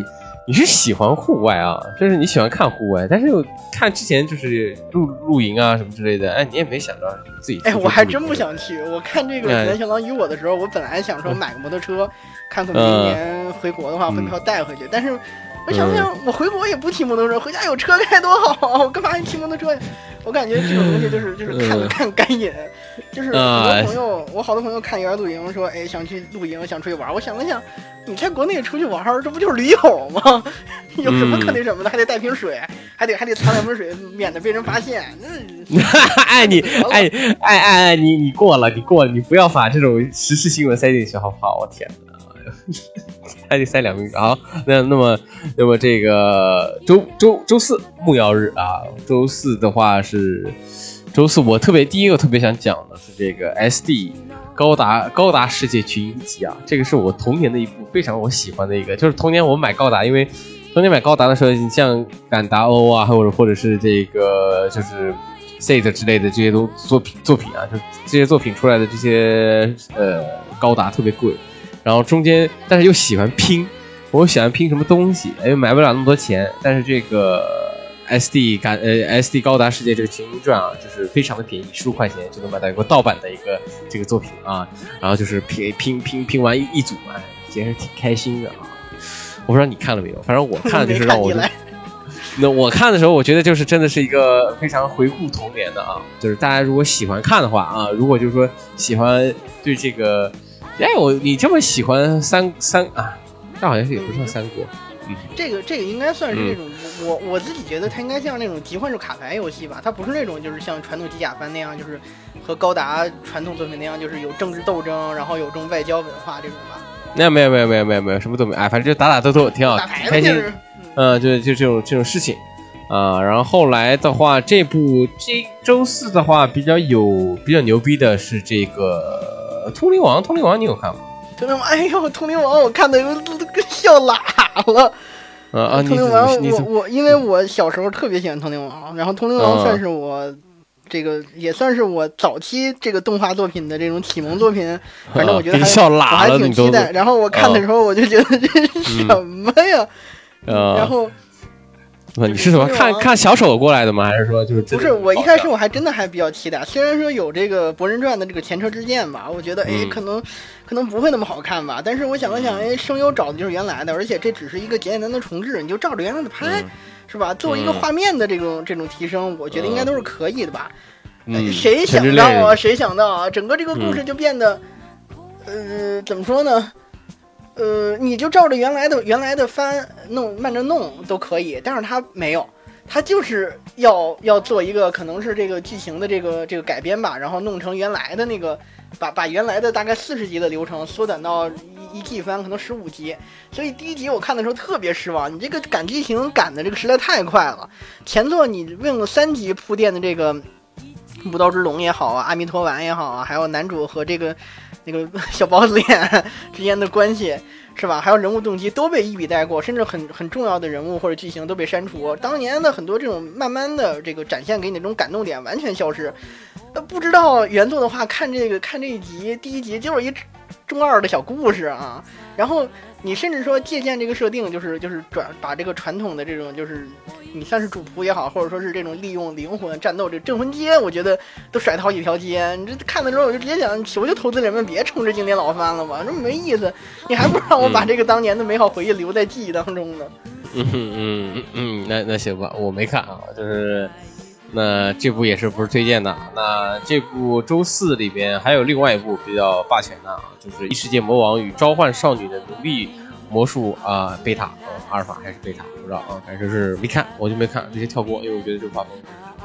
你是喜欢户外啊，就是你喜欢看户外，但是我看之前就是露露营啊什么之类的，哎，你也没想到自己。哎，我还真不想去。我看这个《南小狼与我》的时候，我本来想说买个摩托车，嗯、看看明年回国的话分票带回去。嗯、但是我想想，我回国也不骑摩托车，回家有车开多好啊！我干嘛还骑摩托车呀？我感觉这种东西就是就是看了看干瘾。嗯、就是很多朋友，嗯、我好多朋友看园露营说，哎，想去露营，想出去玩。我想了想。你在国内出去玩儿，这不就是驴友吗？有什么可那什么的，还得带瓶水，还得还得藏两瓶水，免得被人发现。那哎你哎哎哎你你过了，你过了，你不要把这种时事新闻塞进去好不好？我天哪，还得塞两瓶水。好，那那么那么这个周周周四木曜日啊，周四的话是周四，我特别第一个特别想讲的是这个 S D。高达高达世界群英集啊，这个是我童年的一部非常我喜欢的一个，就是童年我买高达，因为童年买高达的时候，你像敢达欧啊，或者或者是这个就是 Sage 之类的这些都作品作品啊，就这些作品出来的这些呃高达特别贵，然后中间但是又喜欢拼，我喜欢拼什么东西，哎，买不了那么多钱，但是这个 S D 敢呃 S D 高达世界这个群英传啊，就是非常的便宜，十五块钱就能买到一个盗版的一个这个作品啊，然后就是拼拼拼拼完 一, 一组嘛，其实挺开心的啊。我不知道你看了没有，反正我看就是让我那我看的时候，我觉得就是真的是一个非常回顾童年的啊，就是大家如果喜欢看的话啊，如果就是说喜欢对这个，哎我你这么喜欢三三啊，那好像是也不算三国。这个这个应该算是那种，嗯、我我自己觉得它应该像那种集换式卡牌游戏吧，它不是那种就是像传统机甲番那样，就是和高达传统作品那样，就是有政治斗争，然后有这种外交文化这种吧。那没有没有没有没有没有什么都没有，哎，反正就打打斗斗挺好，打牌开心，就是、嗯，呃、就就这种这种事情啊、呃。然后后来的话，这部这周四的话比较有比较牛逼的是这个《通灵王》，《通灵王》你有看吗？通灵王，哎呦，通灵王我看的都跟笑喇了。啊啊！通灵王，我我因为我小时候特别喜欢通灵王，然后通灵王算是我、嗯、这个也算是我早期这个动画作品的这种启蒙作品，反正我觉得还、啊、笑喇我还挺期待。然后我看的时候我就觉得这是什么呀？嗯、然后。你是什么看看小手过来的吗？还是说就是不是？我一开始我还真的还比较期待，虽然说有这个《博人传》的这个前车之鉴吧，我觉得哎，可能可能不会那么好看吧。但是我想了想，哎，声优找的就是原来的，而且这只是一个简简单单的重置，你就照着原来的拍，嗯、是吧？作为一个画面的这种这种提升，我觉得应该都是可以的吧。嗯、谁想到啊？谁想到啊？整个这个故事就变得，嗯、呃，怎么说呢？呃，你就照着原来的原来的翻弄，慢着弄都可以，但是他没有，他就是要要做一个可能是这个剧情的这个这个改编吧，然后弄成原来的那个，把把原来的大概四十集的流程缩短到一一季番可能十五集，所以第一集我看的时候特别失望，你这个赶剧情赶的这个实在太快了，前作你用了三集铺垫的这个舞刀之龙也好啊，阿弥陀丸也好啊，还有男主和这个。那个小包子脸之间的关系是吧？还有人物动机都被一笔带过，甚至很很重要的人物或者剧情都被删除。当年的很多这种慢慢的这个展现给你的这种感动点完全消失。呃，不知道原作的话，看这个看这一集，第一集就是一中二的小故事啊。然后你甚至说借鉴这个设定，就是就是转把这个传统的这种就是你算是主仆也好，或者说是这种利用灵魂战斗这镇魂街，我觉得都甩好几条街。你这看的时候我就直接想，求求投资人们别重置经典老番了吧，这没意思。你还不让我把这个当年的美好回忆留在记忆当中呢？嗯嗯嗯嗯，那那行吧，我没看啊，就是那这部也是不是推荐的。那这部周四里边还有另外一部比较霸权的，就是《异世界魔王与召唤少女的奴隶》。魔术啊、呃，贝塔，阿尔法还是贝塔，不知道啊，反正是没看，我就没看，直接跳过，因为我觉得这画风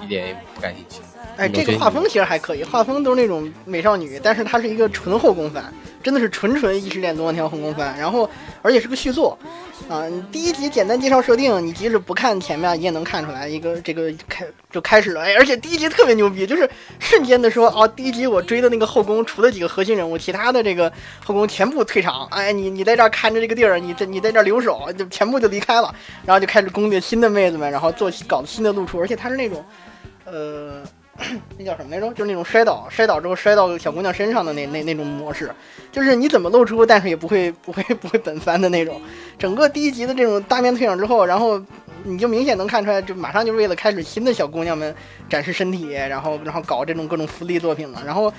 一点也不感兴趣。哎，这个画风其实还可以，画风都是那种美少女，但是它是一个纯后宫番，真的是纯纯异世界多条后宫番，然后而且是个续作啊、呃。第一集简单介绍设定，你即使不看前面，你也能看出来一个这个开就开始了。哎，而且第一集特别牛逼，就是瞬间的说哦，第一集我追的那个后宫，除了几个核心人物，其他的这个后宫全部退场。哎，你你在这儿看着这个地儿。你在你在这留守，就全部就离开了，然后就开始攻略新的妹子们，然后做搞新的露出，而且他是那种，呃，那叫什么来着？就是那种摔倒，摔倒之后摔到小姑娘身上的那那那种模式，就是你怎么露出，但是也不会不会不会本番的那种。整个第一集的这种大面退场之后，然后你就明显能看出来，就马上就为了开始新的小姑娘们展示身体，然后然后搞这种各种福利作品了。然后，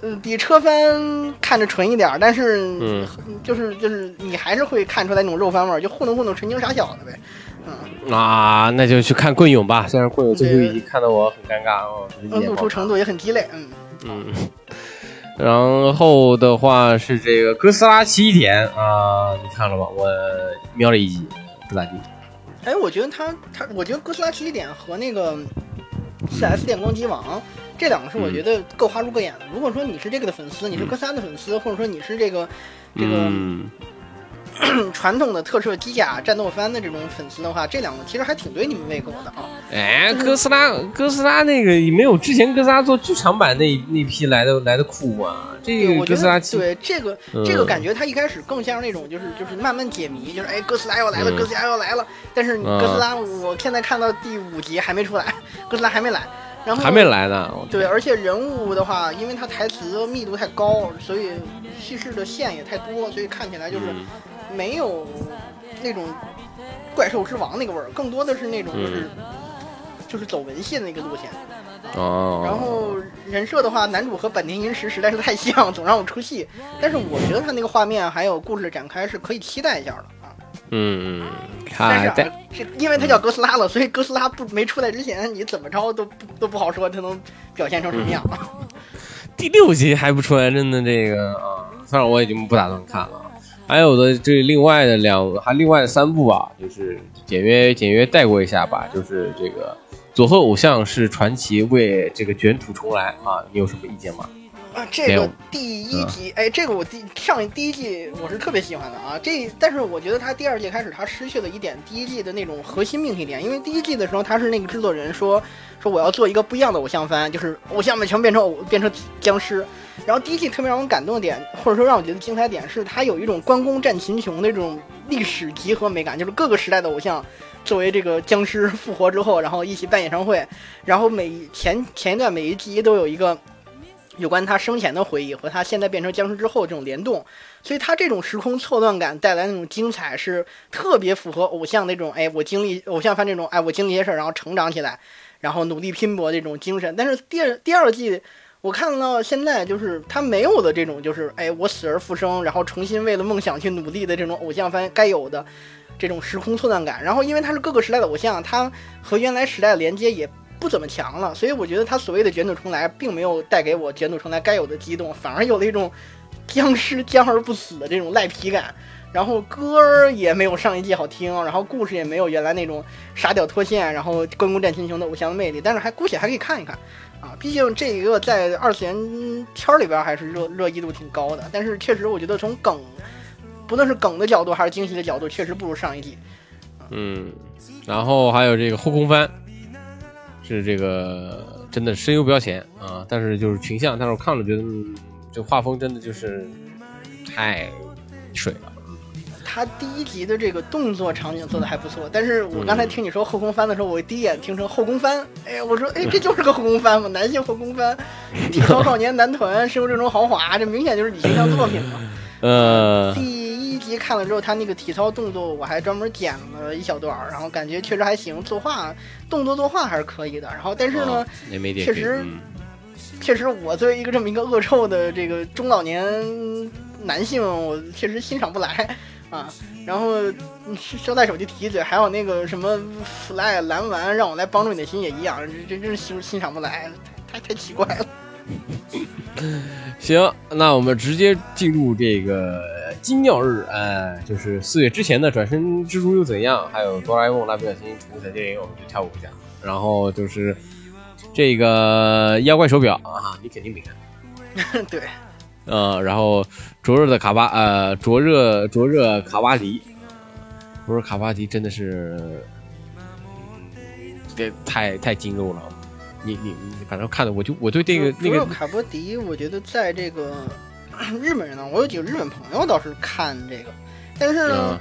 呃，比车番看着纯一点，但是、嗯、就是就是你还是会看出来那种肉番味儿，就糊弄糊弄纯情傻小的呗。嗯啊，那就去看棍勇吧。虽然棍勇最后一集看得我很尴尬哦，露出程度也很鸡肋。嗯嗯，然后的话是这个《哥斯拉奇点》啊，你看了吧？我瞄了一集，不咋地。哎，我觉得他他，我觉得《哥斯拉奇点》和那个 四 S 电光机王这两个是我觉得各花入各眼的。如果说你是这个的粉丝，你是哥斯拉的粉丝，或者说你是这个这个。嗯传统的特摄机甲战斗番的这种粉丝的话，这两个其实还挺对你们胃口的啊。哎，哥斯拉，哥斯拉那个也没有之前哥斯拉做剧场版那那批来的来的酷啊。这个哥斯拉，对这个、嗯、这个感觉，它一开始更像那种就是就是慢慢解谜，就是哎哥斯拉要来了，嗯、哥斯拉要来了。但是哥斯拉，我现在看到第五集还没出来，哥斯拉还没来。然后还没来呢，对，而且人物的话，因为它台词密度太高，所以叙事的线也太多，所以看起来就是没有那种怪兽之王那个味儿，更多的是那种就是、嗯、就是走文戏的那个路线。哦，然后人设的话，男主和坂田银时实在是太像，总让我出戏。但是我觉得他那个画面还有故事的展开是可以期待一下的。嗯，但是、啊、因为他叫哥斯拉了，所以哥斯拉不没出来之前，你怎么着都都不好说他能表现成什么样、嗯。第六集还不出来，真的这个啊，反正我已经不打算看了。还有的这另外的两，还另外的三部吧，就是简约简约带过一下吧。就是这个佐贺偶像是传奇为这个卷土重来啊，你有什么意见吗？啊，这个第一集，哎，这个我第上第一季我是特别喜欢的啊。这，但是我觉得他第二季开始，他失去了一点第一季的那种核心命题点，因为第一季的时候他是那个制作人说说我要做一个不一样的偶像番，就是偶像们全变成变成僵尸。然后第一季特别让我感动的点，或者说让我觉得精彩点，是它有一种关公战秦琼的这种历史集合美感，就是各个时代的偶像作为这个僵尸复活之后，然后一起办演唱会，然后每前前一段每一集都有一个。有关他生前的回忆和他现在变成僵尸之后这种联动，所以他这种时空错乱感带来那种精彩，是特别符合偶像那种哎我经历偶像番这种哎我经历一些事然后成长起来，然后努力拼搏这种精神。但是第二第二季我看到现在就是他没有的这种就是哎我死而复生，然后重新为了梦想去努力的这种偶像番该有的这种时空错乱感。然后因为他是各个时代的偶像，他和原来时代的连接也不怎么强了，所以我觉得他所谓的卷土重来并没有带给我卷土重来该有的激动，反而有了一种僵尸僵而不死的这种赖皮感。然后歌也没有上一季好听，然后故事也没有原来那种傻屌脱线然后关公战秦琼的偶像的魅力，但是还姑且还可以看一看啊，毕竟这一个在二次元圈里边还是热热议度挺高的。但是确实我觉得从梗，不论是梗的角度还是惊喜的角度，确实不如上一季。嗯，然后还有这个后宫番是这个真的声优标签啊，但是就是群像，但是我看了觉得这画风真的就是太水了。他第一集的这个动作场景做的还不错，但是我刚才听你说后宫番的时候，我第一眼听成后宫番，哎，我说哎这就是个后宫番嘛，男性后宫番，体操少年男团是不是这种豪华？这明显就是你形象作品嘛。呃，第一集看了之后，他那个体操动作我还专门剪了一小段，然后感觉确实还行，作画动作作画还是可以的。然后但是呢，哦、确实、嗯，确实我作为一个这么一个恶臭的这个中老年男性，我确实欣赏不来啊。然后捎带手机提一嘴，还有那个什么 fly 蓝丸让我来帮助你的心也一样，这真是欣欣赏不来，太太奇怪了。行，那我们直接进入这个金曜日，呃，就是四月之前的转身蜘蛛又怎样，还有哆啦 A 梦、蜡笔小新、宠物小精灵，我们就跳舞一下。然后就是这个妖怪手表啊，你肯定没看。对。呃，然后灼热的卡巴，呃，灼热灼热卡巴迪，灼热卡巴迪真的是，这太太精肉了。你你你，反正看的我就我对这个那个卡波迪，我觉得在这个日本人呢，我有几个日本朋友倒是看这个，但是呢，嗯、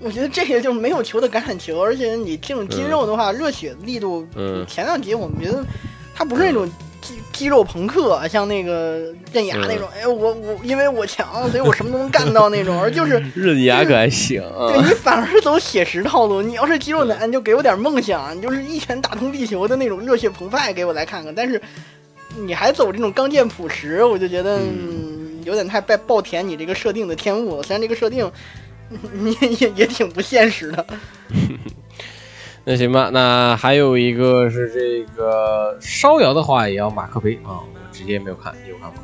我觉得这个就没有球的橄榄球，而且你这种筋肉的话，嗯、热血力度，嗯、前两集我们觉得他不是那种肌肌肉朋克，像那个刃牙那种，哎，我我因为我强，所以我什么都能干到那种，而就是刃牙可还行、啊，对你反而是走写实套路。你要是肌肉男，你就给我点梦想，你就是一拳打通地球的那种热血澎湃，给我来看看。但是你还走这种钢剑朴实，我就觉得、嗯、有点太暴暴殄你这个设定的天物了。虽然这个设定你也也挺不现实的。那行吧，那还有一个是这个烧窑的话也要马克杯啊、哦，我直接没有看，你有看吗？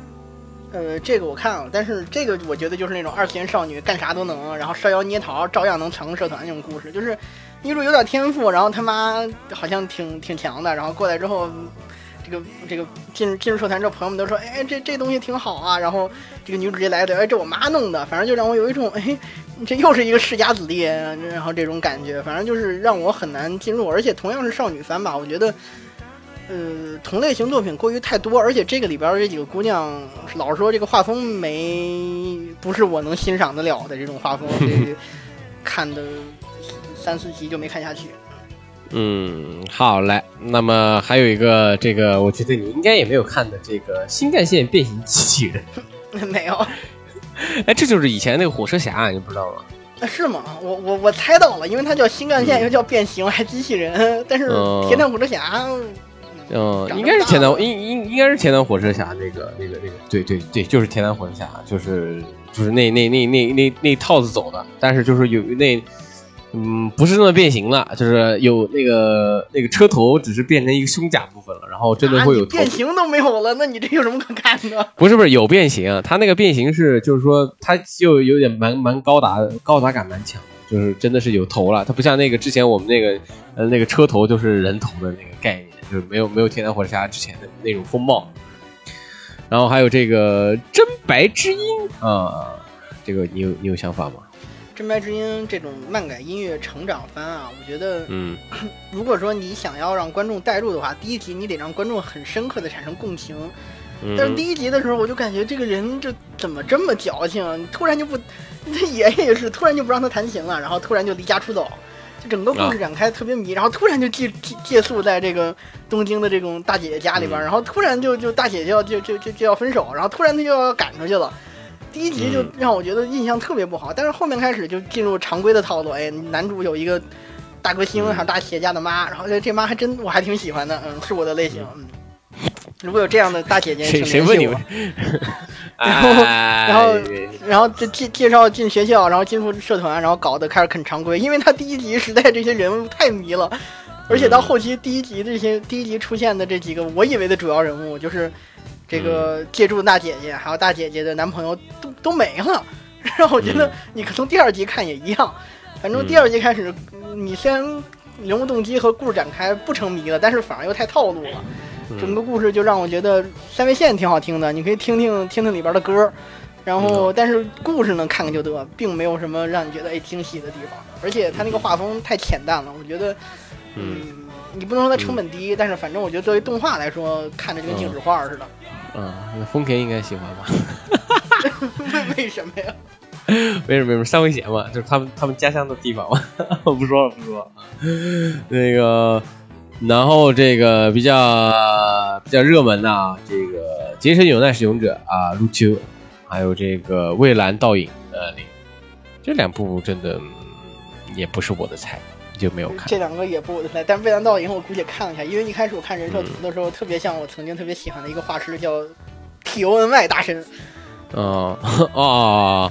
呃，这个我看了，但是这个我觉得就是那种二次元少女干啥都能，然后烧窑捏陶照样能成个社团那种故事，就是女主有点天赋，然后他妈好像挺挺强的，然后过来之后，这个这个进进入社团之后，朋友们都说，哎，这这东西挺好啊，然后这个女主直接来的，哎，这我妈弄的，反正就让我有一种哎。这又是一个世家子弟，然后这种感觉，反正就是让我很难进入。而且同样是少女番吧，我觉得，呃，同类型作品过于太多，而且这个里边这几个姑娘，老实说，这个画风没不是我能欣赏得了的这种画风，所以看的三四集就没看下去。嗯，好嘞。那么还有一个，这个我觉得你应该也没有看的，这个《新干线变形机器人》没有。哎，这就是以前那个火车侠，你不知道吗？啊，是吗？我我我猜到了，因为它叫新干线，嗯、又叫变形，还机器人。但是铁胆火车侠，嗯，应该是铁胆，应应应该是铁胆火车侠那个那个那个，对对对，就是铁胆火车侠，就是就是那那那那那那套子走的，但是就是有那嗯，不是那么变形了，就是有那个那个车头只是变成一个胸甲部分了，然后真的会有、啊、变形都没有了，那你这有什么可看的？不是不是有变形，它那个变形是就是说它就有点蛮蛮高达高达感蛮强，就是真的是有头了，它不像那个之前我们那个呃那个车头就是人头的那个概念，就是没有没有铁胆火车侠之前的那种风貌。然后还有这个真白之音啊、嗯，这个你有你有想法吗？真白之音这种漫改音乐成长番啊，我觉得，嗯，如果说你想要让观众带入的话，第一集你得让观众很深刻的产生共情。但是第一集的时候，我就感觉这个人就怎么这么矫情、啊？你突然就不，他爷爷也是突然就不让他弹琴了，然后突然就离家出走，就整个故事展开特别迷，然后突然就借借借宿在这个东京的这种大姐姐家里边，然后突然就就大姐姐要就就就就要分手，然后突然他就要赶出去了。第一集就让我觉得印象特别不好，但是后面开始就进入常规的套路。哎，男主有一个大歌星，还有大企业家的妈，然后这这妈还真我还挺喜欢的，嗯，是我的类型。嗯，如果有这样的大姐姐，谁谁问你？然后然后然后介介绍进学校，然后进入社团，然后搞得开始很常规，因为他第一集实在这些人物太迷了，而且到后期第一集这些第一集出现的这几个我以为的主要人物就是。这个借助大姐姐还有大姐姐的男朋友都都没了，然后我觉得你可从第二集看也一样，反正第二集开始，你虽然人物动机和故事展开不成迷了，但是反而又太套路了，整个故事就让我觉得三味线挺好听的，你可以听听听听里边的歌，然后但是故事呢看看就得，并没有什么让你觉得哎惊喜的地方，而且他那个画风太浅淡了，我觉得，嗯，你不能说它成本低，但是反正我觉得作为动画来说，看着就跟静止画似的。嗯，丰田应该喜欢吧？为什么呀？为什么？为什么？三味线嘛，就是他们他们家乡的地方嘛。我不说了，不说了。那个，然后这个比较比较热门的、啊、这个《杰森有难使用者》啊，《入秋》，还有这个《蔚蓝倒影》呃，这两部真的、嗯、也不是我的菜。就没有看这两个也不我的菜，但是《蔚蓝倒影》我估计看了一下，因为一开始我看人设图的时候、嗯，特别像我曾经特别喜欢的一个画师叫 T O N Y 大神。哦哦，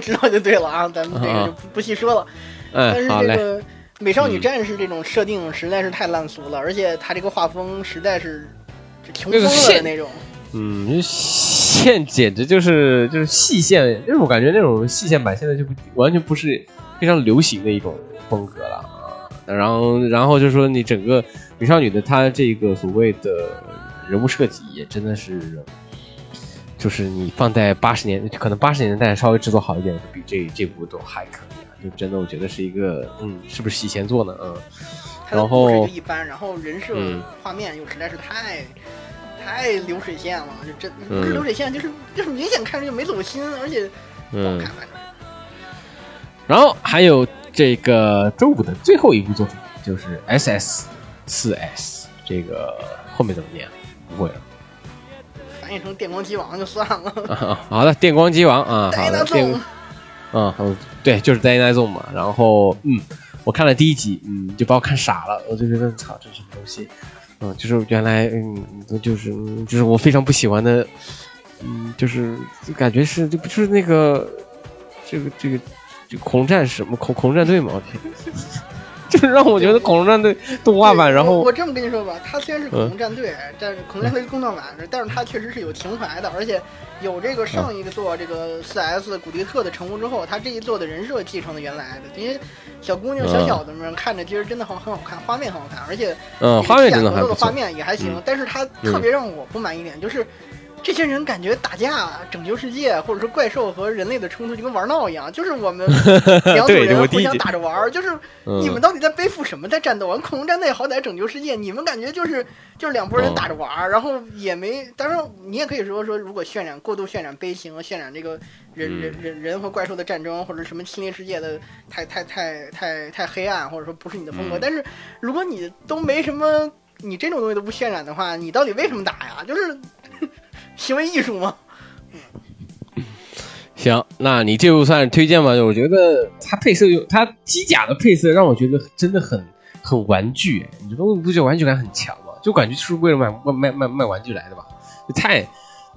知道就对了啊，咱们这个就不、哦、不细说了。嗯，但是这个美少女战士这种设定实在是太烂俗了，嗯、而且它这个画风实在是穷疯了的那种。嗯，线简直就是就是细线，因为我感觉那种细线版现在就完全不是非常流行的一种。风格了啊，然后然后就说你整个美少女的她这个所谓的人物设计也真的是，就是你放在八十年可能八十年代稍微制作好一点，比这这部都还可以啊，就真的我觉得是一个嗯，是不是洗钱做呢？嗯，然后一般，然后人设画面又实在是太、嗯、太流水线了，就真不是流水线，就是就是明显看着就没走心，而且不好看反正、嗯。然后还有。这个周五的最后一部作品就是 S S 四 S 这个后面怎么念？不会了，翻译成电光机王就算了。啊、好的，电光机王啊，好的，电啊、嗯，对，就是 D N I Zone 嘛。然后嗯，我看了第一集，嗯，就把我看傻了，我就觉得操，这是什么东西？嗯，就是原来嗯，就是就是我非常不喜欢的，嗯，就是感觉是就不就是那个这个这个就恐龙战士嘛，恐恐龙战队嘛，我天。就是让我觉得恐龙战队动画版，然后我这么跟你说吧，它虽然是恐龙战队，嗯、但是恐龙战队是动画版，但是它确实是有情怀的，而且有这个上一个做这个 四 S 古迪特的成功之后，它这一做的人设继承了原来的，因为小姑娘小小的们、嗯、看着其实真的很很好看，画面很好看，而且嗯，画面真的还不错，画面也还行，嗯、但是它特别让我不满一点、嗯、就是。这些人感觉打架拯救世界，或者说怪兽和人类的冲突就跟玩闹一样，就是我们两组人互相打着玩就是你们到底在背负什么在战斗？嗯、恐龙战队好歹拯救世界，你们感觉就是就是两拨人打着玩、嗯、然后也没，当然你也可以说说，如果渲染过度渲染悲情，渲染这个人人人人和怪兽的战争，或者什么侵略世界的太太太太太黑暗，或者说不是你的风格。嗯、但是如果你都没什么，你这种东西都不渲染的话，你到底为什么打呀？就是。行为艺术吗？行，那你这部算是推荐吧。我觉得它配色，它机甲的配色让我觉得真的很很玩具。你说不觉得玩具感很强吗？就感觉是为了卖卖卖卖玩具来的吧？太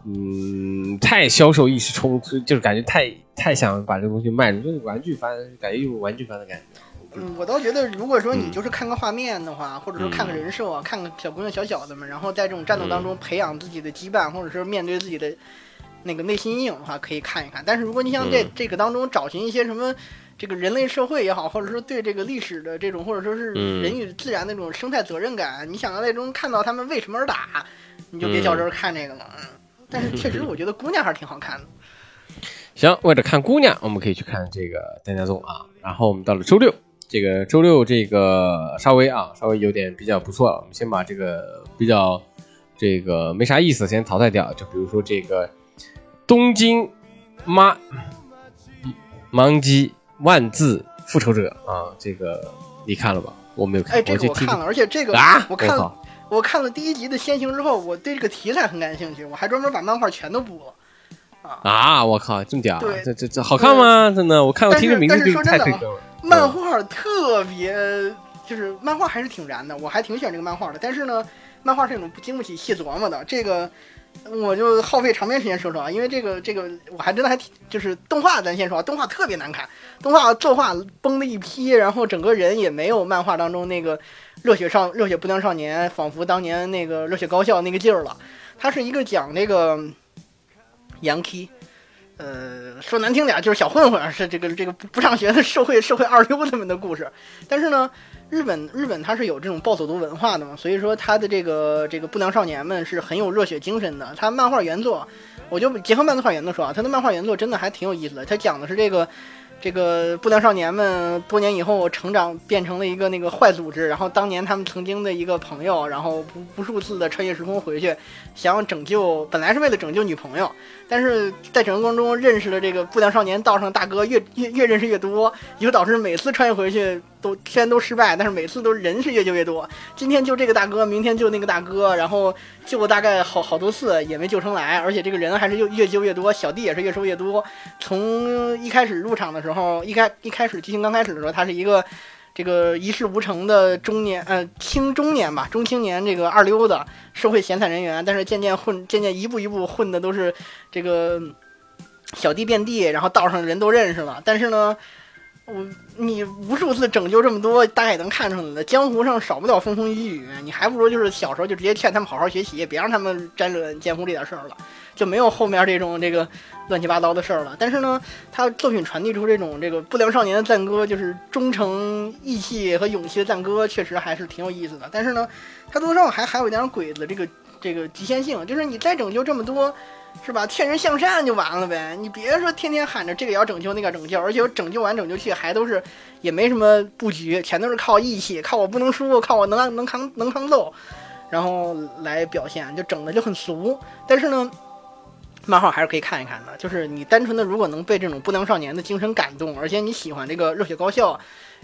嗯太销售意识冲，就是感觉太太想把这个东西卖出，就是玩具番，感觉有玩具番的感觉。嗯，我倒觉得，如果说你就是看个画面的话，嗯、或者说看个人设、啊，看个小姑娘小小的嘛，然后在这种战斗当中培养自己的羁绊，嗯、或者是面对自己的那个内心阴影的话，可以看一看。但是如果你想在、嗯、这个当中找寻一些什么，这个人类社会也好，或者说对这个历史的这种，或者说是人与自然那种生态责任感，嗯、你想要那种看到他们为什么而打，你就别较真看这个了。嗯，但是确实我觉得姑娘还是挺好看的。行，为了看姑娘，我们可以去看这个《D N I Zone》啊。然后我们到了周六。这个周六这个稍微啊稍微有点比较不错了，我们先把这个比较这个没啥意思先淘汰掉，就比如说这个东京妈盲鸡万字复仇者啊，这个你看了吧？我没有看，哎，这个我看了，而且这个啊，我看了我看了第一集的先行之后，我对这个题材很感兴趣，我还专门把漫画全都补了。啊！我靠，这么屌！这这这好看吗？真的，我看我听这名字就太推荐了。漫画特别，嗯、就是漫画还是挺燃的，我还挺喜欢这个漫画的。但是呢，漫画是那种经不起细琢磨的，这个我就耗费长篇时间说说啊。因为这个这个我还真的还挺，就是动画咱先说啊，动画特别难看，动画作画崩了一批，然后整个人也没有漫画当中那个热血少热血不良少年仿佛当年那个热血高校那个劲儿了。它是一个讲那个。洋气，呃，说难听点就是小混混，是这个这个不上学的社会社会二流他们的故事。但是呢，日本日本它是有这种暴走族文化的嘛，所以说它的这个这个不良少年们是很有热血精神的。它漫画原作，我就结合漫画原作说啊，它的漫画原作真的还挺有意思的。它讲的是这个这个不良少年们多年以后成长变成了一个那个坏组织，然后当年他们曾经的一个朋友，然后不不数次的穿越时空回去，想要拯救，本来是为了拯救女朋友。但是在整个过程中认识了这个不良少年道上大哥越，越越越认识越多，以后导致每次穿越回去都虽然都失败，但是每次都人是越救越多。今天救这个大哥，明天救那个大哥，然后救了大概好好多次也没救成来，而且这个人还是越越救越多，小弟也是越收越多。从一开始入场的时候，一开一开始剧情刚开始的时候，他是一个这个一事无成的中年，呃，青中年吧，中青年这个二流的社会闲散人员，但是渐渐混，渐渐一步一步混的都是这个小弟遍地，然后道上人都认识了。但是呢，我你无数次拯救这么多，大家也能看出来的，江湖上少不了风风雨雨，你还不如就是小时候就直接劝他们好好学习，别让他们沾惹江湖这点事儿了，就没有后面这种这个乱七八糟的事儿了。但是呢，他作品传递出这种这个不良少年的赞歌，就是忠诚、义气和勇气的赞歌，确实还是挺有意思的。但是呢，他多少还还有一点鬼子这个这个极限性，就是你再拯救这么多，是吧？劝人向善就完了呗，你别说天天喊着这个要拯救那个拯救，而且我拯救完拯救去还都是也没什么布局，全都是靠义气，靠我不能输，靠我能能扛能扛揍，然后来表现，就整的就很俗。但是呢，漫画还是可以看一看的，就是你单纯的如果能被这种不良少年的精神感动，而且你喜欢这个热血高校，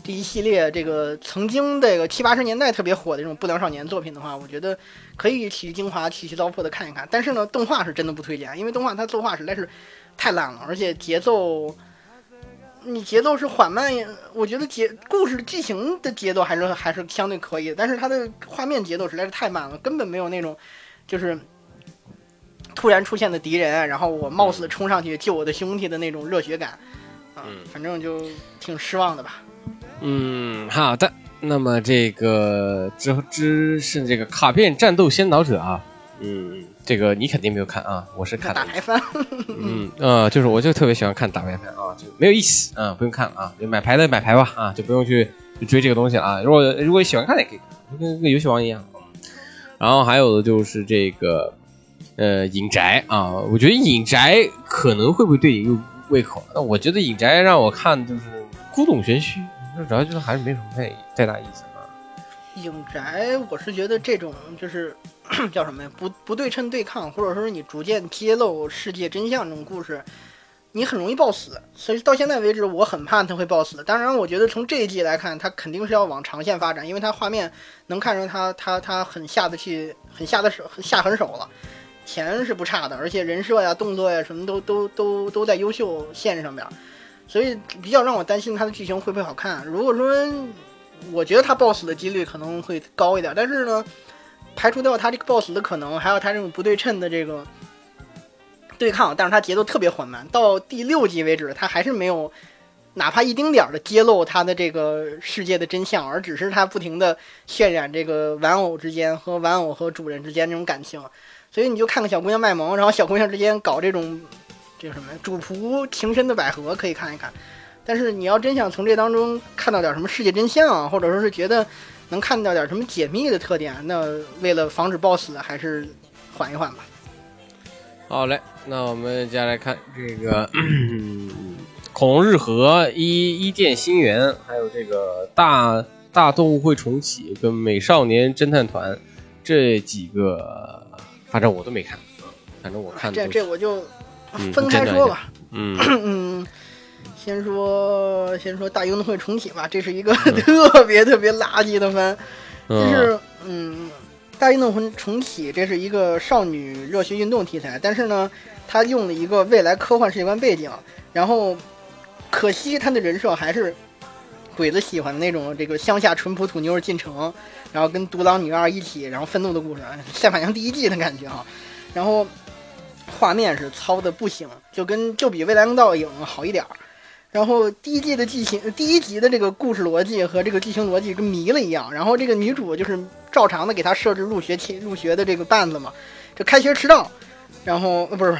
这一系列这个曾经这个七八十年代特别火的这种不良少年作品的话，我觉得可以取其精华取其糟粕的看一看。但是呢，动画是真的不推荐，因为动画它作画实在是太烂了，而且节奏你节奏是缓慢，我觉得节故事剧情的节奏还是还是相对可以，但是它的画面节奏实在是太慢了，根本没有那种就是突然出现的敌人，然后我冒死冲上去救我的兄弟的那种热血感，啊，反正就挺失望的吧。嗯，好的。那么这个之之是这个卡片战斗先导者啊，嗯，这个你肯定没有看啊，我是看打牌番。嗯呃，就是我就特别喜欢看打牌番啊，就没有意思啊，不用看了啊，就买牌的买牌吧啊，就不用去追这个东西了啊。如果如果喜欢看也可以看，跟跟游戏王一样。然后还有的就是这个。呃，影宅啊，我觉得影宅可能会不会对你有胃口？那我觉得影宅让我看就是古董玄虚，主要就是还是没什么太太大意思啊。影宅，我是觉得这种就是叫什么呀？不不对称对抗，或者说你逐渐揭露世界真相这种故事，你很容易爆死。所以到现在为止，我很怕他会爆死。当然，我觉得从这一季来看，他肯定是要往长线发展，因为他画面能看出他他他很下得去，很下得手，下狠手了。钱是不差的，而且人设呀、动作呀什么都都都都在优秀线上边，所以比较让我担心它的剧情会不会好看。如果说我觉得它 boss 的几率可能会高一点，但是呢，排除掉它这个 boss 的可能，还有它这种不对称的这个对抗，但是它节奏特别缓慢。到第六集为止，它还是没有哪怕一丁点的揭露它的这个世界的真相，而只是它不停的渲染这个玩偶之间和玩偶和主人之间这种感情。所以你就看个小姑娘卖萌，然后小姑娘之间搞这种这个什么主仆情深的百合可以看一看，但是你要真想从这当中看到点什么世界真相啊，或者说是觉得能看到点什么解密的特点，那为了防止 boss 还是缓一缓吧。好嘞，那我们接下来看这个恐龙日和、伊伊甸新园，还有这个大大动物会重启跟美少年侦探团这几个，反正我都没看，反正我看的、啊、这这我就分开说吧。嗯嗯，先说先说大运动会重启吧，这是一个特别特别垃圾的番，嗯、就是嗯，大运动会重启这是一个少女热血运动题材，但是呢，它用了一个未来科幻世界观背景，然后可惜它的人设还是鬼子喜欢的那种这个乡下淳朴土妞进城，然后跟独狼女二一起然后奋斗的故事，赛马娘第一季的感觉啊。然后画面是糙的不行，就跟就比未来盗影好一点。然后第一季的剧情，第一集的这个故事逻辑和这个剧情逻辑跟迷了一样。然后这个女主就是照常的给她设置入学期入学的这个绊子嘛，就开学迟到，然后不是，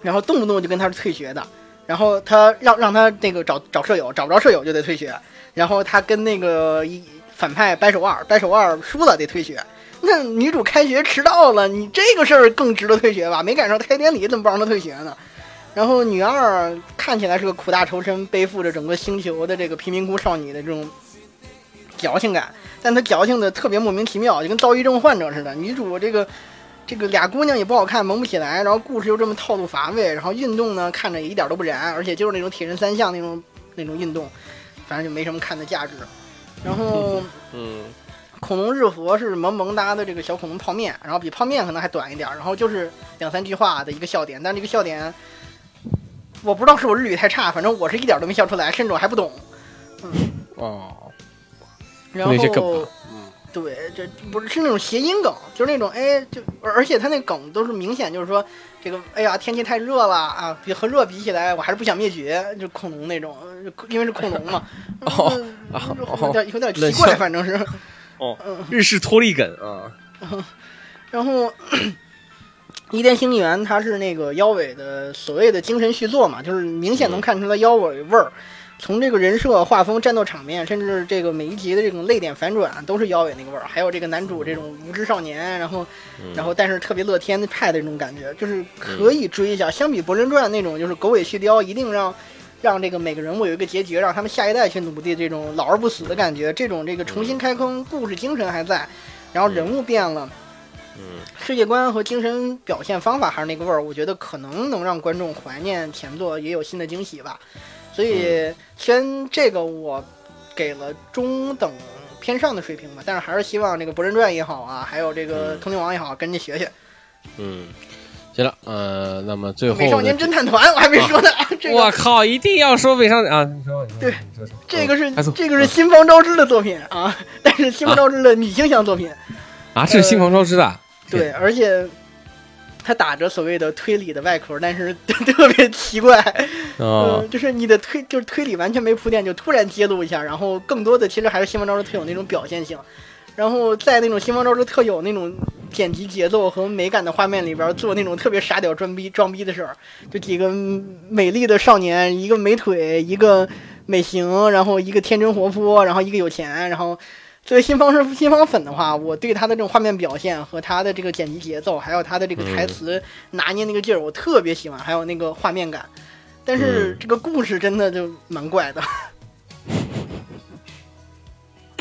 然后动不动就跟她是退学的。然后他让让他那个找找舍友，找不着舍友就得退学。然后他跟那个一反派掰手腕，掰手腕输了得退学。那女主开学迟到了，你这个事儿更值得退学吧？没赶上开典礼，怎么不让他退学呢？然后女二看起来是个苦大仇深，背负着整个星球的这个贫民窟少女的这种矫情感，但她矫情的特别莫名其妙，就跟躁郁症患者似的。女主这个。这个俩姑娘也不好看，萌不起来，然后故事又这么套路乏味，然后运动呢看着一点都不燃，而且就是那种铁人三项那种那种运动，反正就没什么看的价值。然后，嗯，恐龙日和是萌萌哒的这个小恐龙泡面，然后比泡面可能还短一点，然后就是两三句话的一个笑点，但这个笑点我不知道是我日语太差，反正我是一点都没笑出来，甚至我还不懂。嗯，哦，然后。对，这不是是那种谐音梗，就是那种哎，就而且他那梗都是明显就是说，这个哎呀天气太热了啊，比和热比起来，我还是不想灭绝，就恐龙那种，因为是恐龙嘛，哦，嗯、有点有点奇怪，反正是，哦，日式脱力梗啊、嗯。然后，伊甸星园它是那个妖尾的所谓的精神续作嘛，就是明显能看出来妖尾味儿。嗯，从这个人设、画风、战斗场面，甚至这个每一集的这种泪点反转，都是妖尾那个味儿。还有这个男主这种无知少年，然后，然后但是特别乐天派的这种感觉，就是可以追一下。相比《博人传》那种就是狗尾续貂，一定让让这个每个人物有一个结局，让他们下一代去努力这种老而不死的感觉。这种这个重新开坑，故事精神还在，然后人物变了，嗯，世界观和精神表现方法还是那个味儿。我觉得可能能让观众怀念前作，也有新的惊喜吧。所以，虽然这个我给了中等偏上的水平吧，但是还是希望这个《博人传》也好啊，还有这个《通灵王》也好，跟着学学。嗯，行了，呃，那么最后美少年侦探团我还没说呢，啊这个、我靠，一定要说美少年啊！你说，对，说这个是、啊、这个是新房昭之的作品啊，但是新房昭之的女性向作品啊，这是新房昭之的、呃，对，而且。他打着所谓的推理的外壳，但是特别奇怪，哦、呃，就是你的推就是推理完全没铺垫，就突然揭露一下，然后更多的其实还是新闻招式特有那种表现性，然后在那种新闻招式特有那种剪辑节奏和美感的画面里边做那种特别傻屌装逼装逼的事儿，就几个美丽的少年，一个美腿，一个美型，然后一个天真活泼，然后一个有钱，然后。作为新方式新方粉的话，我对他的这种画面表现和他的这个剪辑节奏，还有他的这个台词拿捏那个劲儿，我特别喜欢，还有那个画面感。但是这个故事真的就蛮怪的。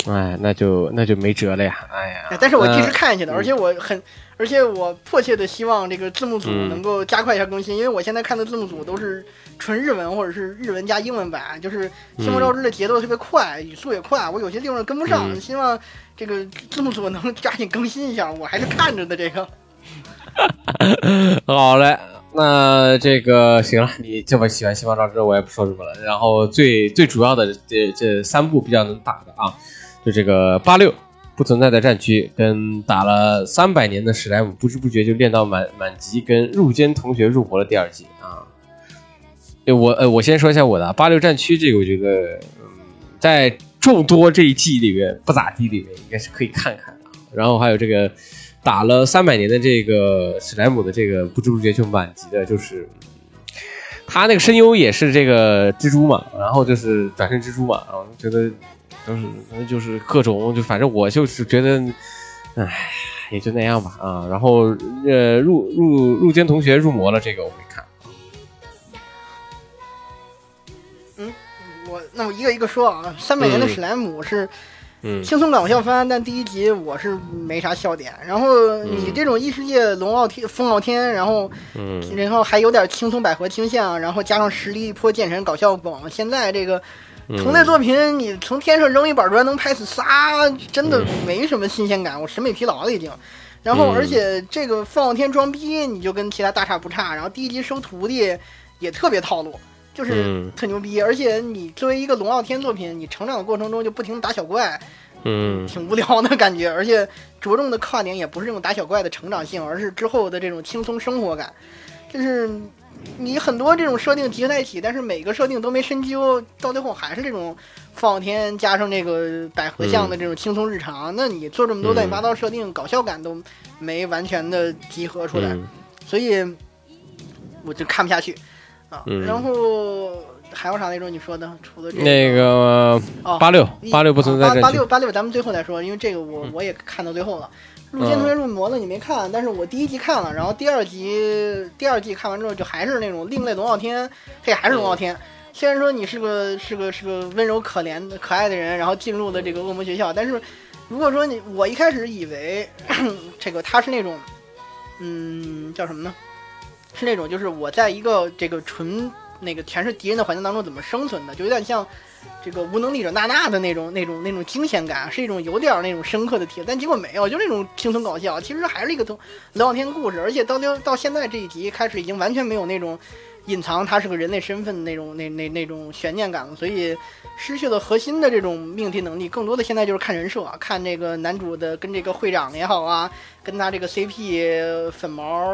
哎，那就那就没辙了呀！哎呀，但是我继续看下去的，呃、而且我很，而且我迫切的希望这个字幕组能够加快一下更新，嗯、因为我现在看的字幕组都是纯日文或者是日文加英文版，就是新闻招之的节奏特别快，语速也快，我有些地方跟不上，嗯、希望这个字幕组能抓紧更新一下，我还是看着的这个。好嘞。那这个行了，你这么喜欢西方招之，我也不说什么了。然后最最主要的这这三部比较能打的啊，就这个八六不存在的战区，跟打了三百年的史莱姆，不知不觉就练到满满级，跟入间同学入伙的第二季啊。我呃，我先说一下我的八六战区这个，我觉得嗯，在众多这一季里面不咋地里面应该是可以看看的。然后还有这个。打了三百年的这个史莱姆的这个不知不觉就满级的，就是他那个声优也是这个蜘蛛嘛，然后就是转身蜘蛛嘛，然后觉得都是就是各种就反正我就是觉得，唉，也就那样吧啊。然后呃入入入间同学入魔了，这个我没看。嗯，我那我一个一个说啊，三百年的史莱姆是。嗯嗯，轻松搞笑番，但第一集我是没啥笑点。然后你这种异世界龙傲天、风傲天，然后，嗯，然后还有点轻松百合倾向，然后加上实力一波剑神搞笑梗。现在这个同类作品，你从天上扔一板砖能拍死仨，真的没什么新鲜感，我审美疲劳了已经。然后，而且这个风傲天装逼，你就跟其他大差不差。然后第一集收徒弟也特别套路。就是特牛逼，而且你作为一个龙傲天作品，你成长的过程中就不停地打小怪，嗯，挺无聊的感觉，而且着重的跨点也不是这种打小怪的成长性，而是之后的这种轻松生活感。就是你很多这种设定集合在一起，但是每个设定都没深究，到最后还是这种风傲天加上这个百合向的这种轻松日常。嗯、那你做这么多乱七八糟设定，嗯、搞笑感都没完全的集合出来，嗯、所以我就看不下去。嗯、然后还有啥那种你说的？除了这个、那个八六八六不存在战区，八六八六咱们最后再说，因为这个我、嗯、我也看到最后了。入间同学入魔了你没看，但是我第一集看了，然后第二集第二季看完之后就还是那种另类龙傲天，这还是龙傲天。嗯、虽然说你是个是个是个温柔可怜的可爱的人，然后进入了这个恶魔学校，但是如果说你我一开始以为这个他是那种嗯叫什么呢？是那种就是我在一个这个纯那个全是敌人的环境当中怎么生存的，就有点像这个无能力者娜娜的那种那种那种惊险感，是一种有点那种深刻的体验，但结果没有，就那种轻松搞笑，其实还是一个龙傲天故事。而且到到现在这一集开始已经完全没有那种隐藏他是个人类身份的那种那那那种悬念感了，所以失去了核心的这种命题能力，更多的现在就是看人设，啊，看这个男主的跟这个会长也好啊，跟他这个 C P 粉毛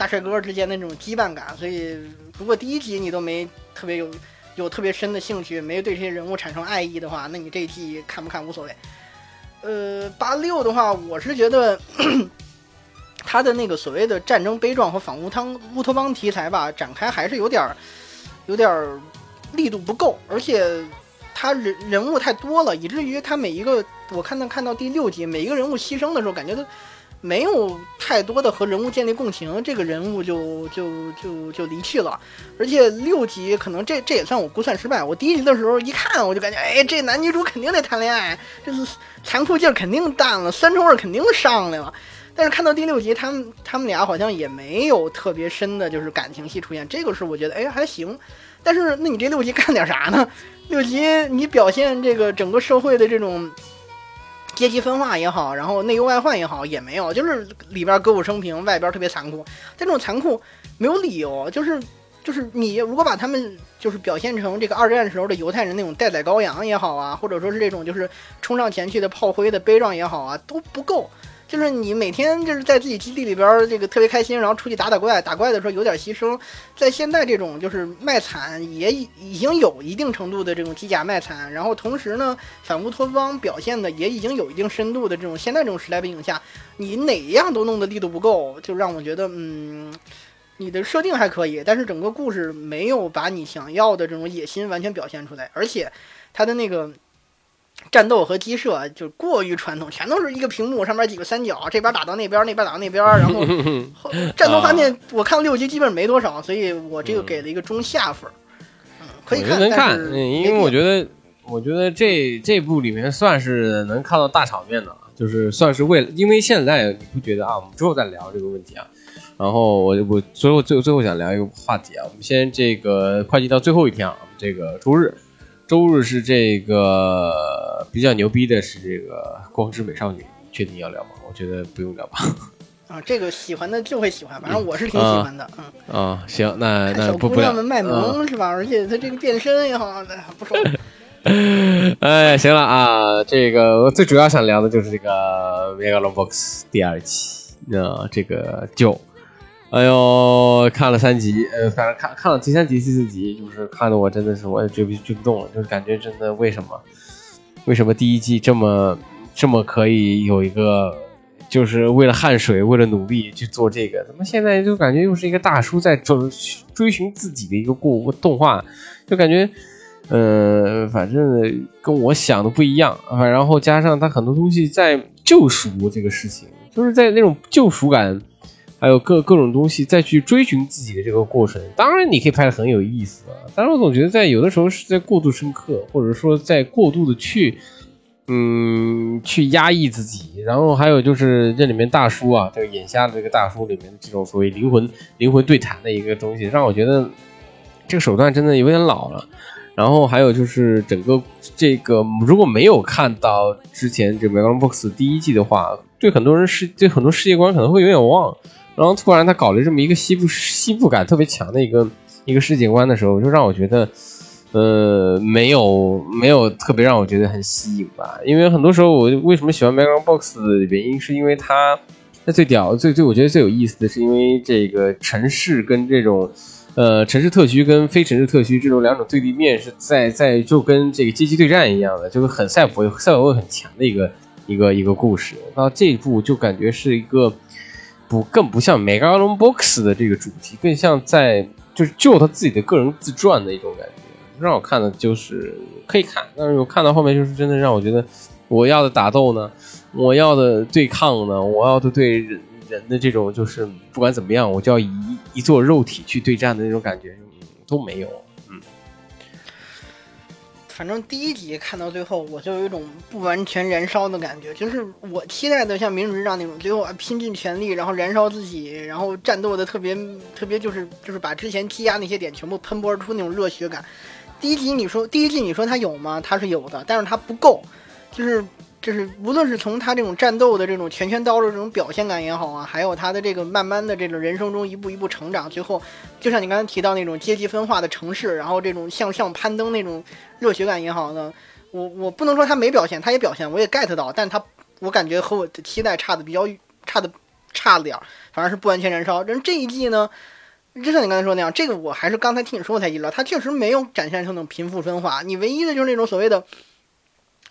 大帅哥之间的那种羁绊感。所以如果第一集你都没特别有有特别深的兴趣，没对这些人物产生爱意的话，那你这一季看不看无所谓。呃，八六的话，我是觉得他的那个所谓的战争悲壮和反乌汤乌托邦题材吧，展开还是有点有点力度不够，而且他人人物太多了，以至于他每一个我看到看到第六集每一个人物牺牲的时候，感觉都没有太多的和人物建立共情，这个人物就就就就离去了。而且六集可能这这也算我估算失败。我第一集的时候一看，我就感觉，哎，这男女主肯定得谈恋爱，这是残酷劲儿肯定淡了，酸臭味肯定上来了。但是看到第六集，他们他们俩好像也没有特别深的，就是感情戏出现，这个是我觉得，哎，还行。但是那你这六集干点啥呢？六级你表现这个整个社会的这种阶级分化也好，然后内忧外患也好，也没有，就是里边歌舞升平，外边特别残酷。这种残酷没有理由，就是就是你如果把他们就是表现成这个二战时候的犹太人那种待宰羔羊也好啊，或者说是这种就是冲上前去的炮灰的悲壮也好啊，都不够。就是你每天就是在自己基地里边这个特别开心，然后出去打打怪，打怪的时候有点牺牲。在现在这种就是卖惨也已经有一定程度的这种机甲卖惨，然后同时呢反乌托邦表现的也已经有一定深度的这种现在这种时代背景下，你哪样都弄的力度不够，就让我觉得嗯，你的设定还可以，但是整个故事没有把你想要的这种野心完全表现出来，而且它的那个战斗和机设就过于传统，全都是一个屏幕上面几个三角，这边打到那边，那边打到那边，然后战斗方面我看六集基本没多少，所以我这个给了一个中下分。嗯，可以看，能看，因为我觉得，我觉得这这部里面算是能看到大场面的，就是算是为了，因为现在你不觉得啊？我们之后再聊这个问题啊。然后我我最后最后最后想聊一个话题啊，我们先这个快进到最后一天啊，这个周日。周日是这个比较牛逼的，是这个《光之美少女》，确定要聊吗？我觉得不用聊吧。啊，这个喜欢的就会喜欢，反正我是挺喜欢的。嗯啊、嗯嗯，行，那那不不聊。小姑娘们卖萌、嗯、是吧？而且她这个变身也好，不说。哎，行了啊，这个我最主要想聊的就是这个《Megalo Box》第二期，那这个就。哎呦，看了三集，呃，反正看看了第三集、第四集，就是看的我真的是我也追不追不动了，就是感觉真的为什么，为什么第一季这么这么可以有一个，就是为了汗水、为了努力去做这个，怎么现在就感觉又是一个大叔在追追寻自己的一个过动画，就感觉，呃，反正跟我想的不一样，然后加上他很多东西在救赎这个事情，就是在那种救赎感。还有各各种东西再去追寻自己的这个过程，当然你可以拍得很有意思啊，但是我总觉得在有的时候是在过度深刻，或者说在过度的去嗯去压抑自己，然后还有就是这里面大叔啊，这个眼瞎的这个大叔里面这种所谓灵魂灵魂对谈的一个东西，让我觉得这个手段真的有点老了。然后还有就是整个这个，如果没有看到之前这《Megalo Box》第一季的话，对很多人是对很多世界观可能会有点忘。然后突然他搞了这么一个西部西部感特别强的一个一个世界观的时候，就让我觉得，呃，没有没有特别让我觉得很吸引吧。因为很多时候我为什么喜欢《Megalo Box》的原因，是因为它它最屌、最最我觉得最有意思的是，因为这个城市跟这种呃城市特区跟非城市特区这种两种对立面是在在就跟这个阶级对战一样的，就是很赛博赛博很强的一个一个一个故事。到这一部就感觉是一个。不，更不像 Megalo Box 的这个主题，更像在就是就他自己的个人自传的一种感觉，让我看的就是可以看，但是我看到后面就是真的让我觉得我要的打斗呢，我要的对抗呢，我要的对人人的这种就是不管怎么样，我就要以一座肉体去对战的那种感觉、嗯、都没有。嗯，反正第一集看到最后，我就有一种不完全燃烧的感觉，就是我期待的像《明日之杖》那种，最后啊拼尽全力，然后燃烧自己，然后战斗的特别特别，就是就是把之前积压那些点全部喷薄出那种热血感。第一集你说第一季你说它有吗？它是有的，但是它不够，就是就是无论是从它这种战斗的这种拳拳到肉这种表现感也好啊，还有它的这个慢慢的这种人生中一步一步成长，最后就像你刚才提到那种阶级分化的城市，然后这种向上攀登那种。热血感也好呢，我我不能说他没表现，他也表现，我也 get 到，但他我感觉和我的期待差的比较差的差了点，反而是不完全燃烧。但这一季呢，就像你刚才说那样，这个我还是刚才听你说过才意了，他确实没有展现出那种贫富分化，你唯一的就是那种所谓的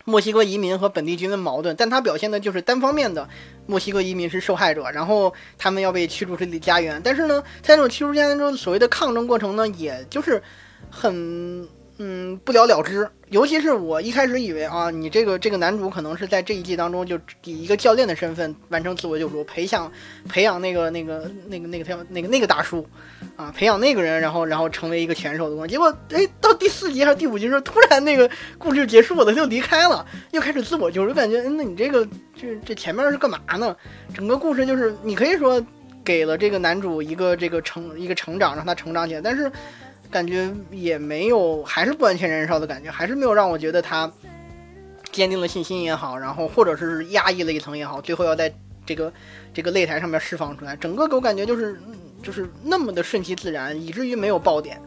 墨西哥移民和本地军的矛盾，但他表现的就是单方面的墨西哥移民是受害者，然后他们要被驱逐出自己家园。但是呢，在这种驱逐家中所谓的抗争过程呢，也就是很。嗯，不了了之。尤其是我一开始以为啊，你这个这个男主可能是在这一季当中就以一个教练的身份完成自我救赎，培养培养那个那个那个那个那个那个那个大叔，啊，培养那个人，然后然后成为一个拳手的东西。结果哎，到第四集还是第五集的时候，突然那个故事就结束了，就离开了，又开始自我救赎，感觉嗯，那你这个这这前面是干嘛呢？整个故事就是你可以说给了这个男主一个这个成一个成长，让他成长起来，但是。感觉也没有，还是不完全燃烧的感觉，还是没有让我觉得它坚定了信心也好，然后或者是压抑了一层也好，最后要在这个这个擂台上面释放出来。整个给我感觉就是就是那么的顺其自然，以至于没有爆点。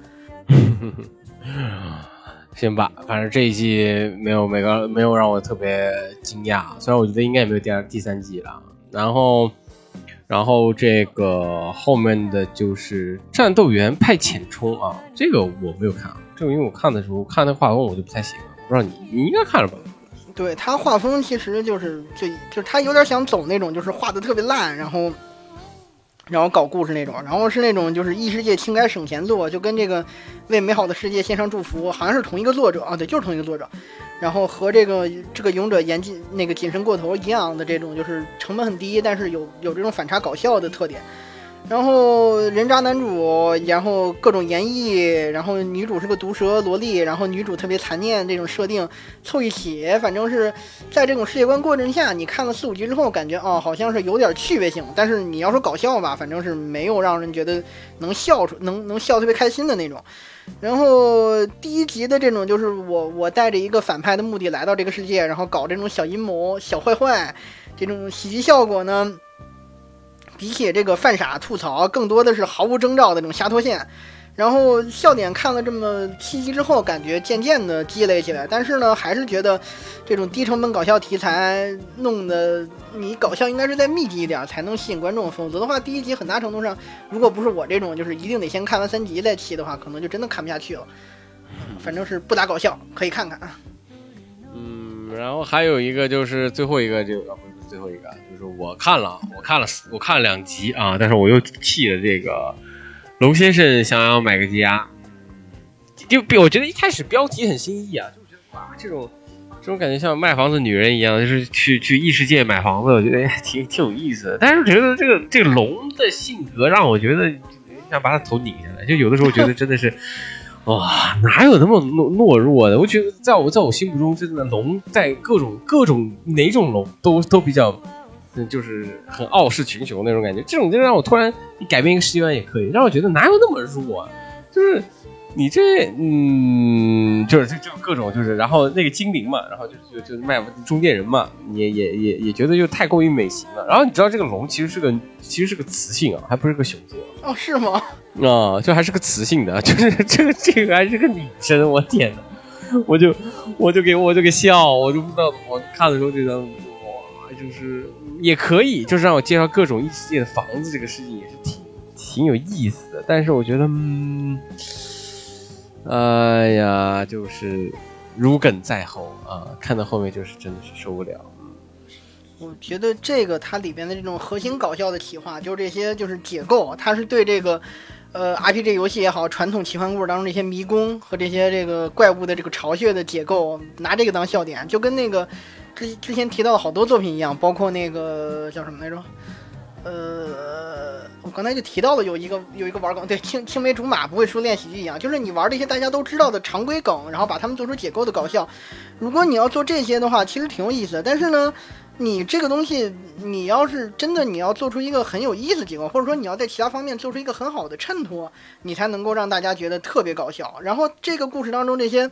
行吧，反正这一季没有没有没有让我特别惊讶，虽然我觉得应该也没有第二第三季了。然后然后这个后面的就是战斗员派遣冲啊，这个我没有看，这个因为我看的时候看那画风我就不太喜欢，不知道你你应该看了吧？对，他画风其实就是最就是他有点想走那种就是画的特别烂，然后然后搞故事那种，然后是那种就是异世界轻改省钱做，就跟这个为美好的世界献上祝福好像是同一个作者啊，对，就是同一个作者，然后和这个这个勇者严谨那个谨慎过头一样的这种，就是成本很低，但是有有这种反差搞笑的特点。然后人渣男主，然后各种演绎，然后女主是个毒舌萝莉，然后女主特别残念，这种设定凑一起，反正是在这种世界观过程下，你看了四五集之后感觉哦好像是有点趣味性，但是你要说搞笑吧，反正是没有让人觉得能笑出能能笑特别开心的那种。然后第一集的这种就是我我带着一个反派的目的来到这个世界，然后搞这种小阴谋小坏坏，这种喜剧效果呢比起这个犯傻吐槽更多的是毫无征兆的这种瞎脱线。然后笑点看了这么七集之后感觉渐渐的积累起来，但是呢还是觉得这种低成本搞笑题材弄的你搞笑应该是再密集一点才能吸引观众，否则的话第一集很大程度上如果不是我这种就是一定得先看完三集再期的话，可能就真的看不下去了。反正是不打搞笑可以看看啊。嗯，然后还有一个就是最后一个就最后一个就是我看了我看了我看了两集啊，但是我又弃了这个龙先生想要买个家。就我觉得一开始标题很新意啊，就觉得哇这种这种感觉像卖房子女人一样，就是去去异世界买房子，我觉得挺挺有意思的。但是觉得这个这个龙的性格让我觉得想把他头拧下来，就有的时候觉得真的是哇、哦，哪有那么懦弱的？我觉得在我在我心目中，真的龙在各种各种哪种龙都都比较，嗯，就是很傲视群雄那种感觉。这种就让我突然你改变一个世界观也可以，让我觉得哪有那么弱、啊？就是你这嗯，就是就就各种就是，然后那个精灵嘛，然后就就就卖中间人嘛，也也也也觉得就太过于美型了。然后你知道这个龙其实是个其实是个雌性啊，还不是个雄性、啊、哦，是吗？啊、嗯，就还是个雌性的，就是这个这个还是个女生，我天哪！我就我就给我就给笑，我就不知道，我看的时候觉得哇，就是也可以，就是让我介绍各种异世界的房子，这个事情也是挺挺有意思的。但是我觉得，嗯，哎呀，就是如鲠在喉啊！看到后面就是真的是受不了。我觉得这个它里边的这种核心搞笑的企划，就是这些就是解构，它是对这个。呃 R P G 游戏也好，传统奇幻故事当中这些迷宫和这些这个怪物的这个巢穴的解构，拿这个当笑点，就跟那个之之前提到的好多作品一样，包括那个叫什么来着？呃，我刚才就提到了有一个有一个玩梗，对，青青梅竹马不会输练喜剧一样，就是你玩这些大家都知道的常规梗，然后把它们做出解构的搞笑。如果你要做这些的话，其实挺有意思的，但是呢。你这个东西，你要是真的你要做出一个很有意思的结果，或者说你要在其他方面做出一个很好的衬托，你才能够让大家觉得特别搞笑。然后这个故事当中这些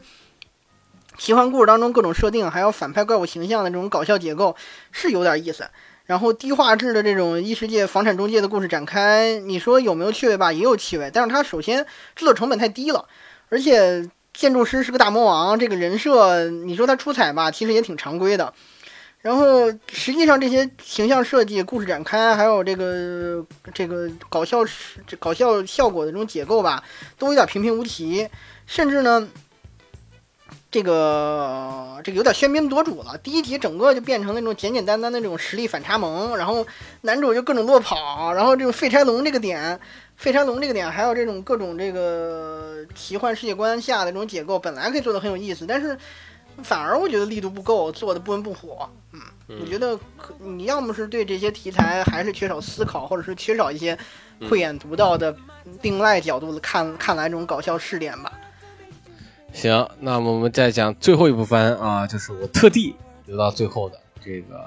奇幻故事当中各种设定，还有反派怪物形象的这种搞笑结构是有点意思。然后低画质的这种异世界房产中介的故事展开，你说有没有趣味吧，也有趣味，但是它首先制作成本太低了，而且建筑师是个大魔王，这个人设你说他出彩吧，其实也挺常规的。然后实际上这些形象设计、故事展开，还有这个这个搞笑搞笑效果的这种解构吧，都有点平平无奇，甚至呢，这个这个有点喧宾夺主了。第一集整个就变成那种简简单单的这种实力反差萌，然后男主就各种落跑，然后这种废柴龙这个点。废柴龙这个点，还有这种各种这个奇幻世界观下的这种解构，本来可以做得很有意思，但是反而我觉得力度不够，做得不温不火。嗯，我觉得你要么是对这些题材还是缺少思考，或者是缺少一些慧眼独到的另外角度看看来这种搞笑试点吧。行，那么我们再讲最后一部分啊，就是我特地留到最后的这个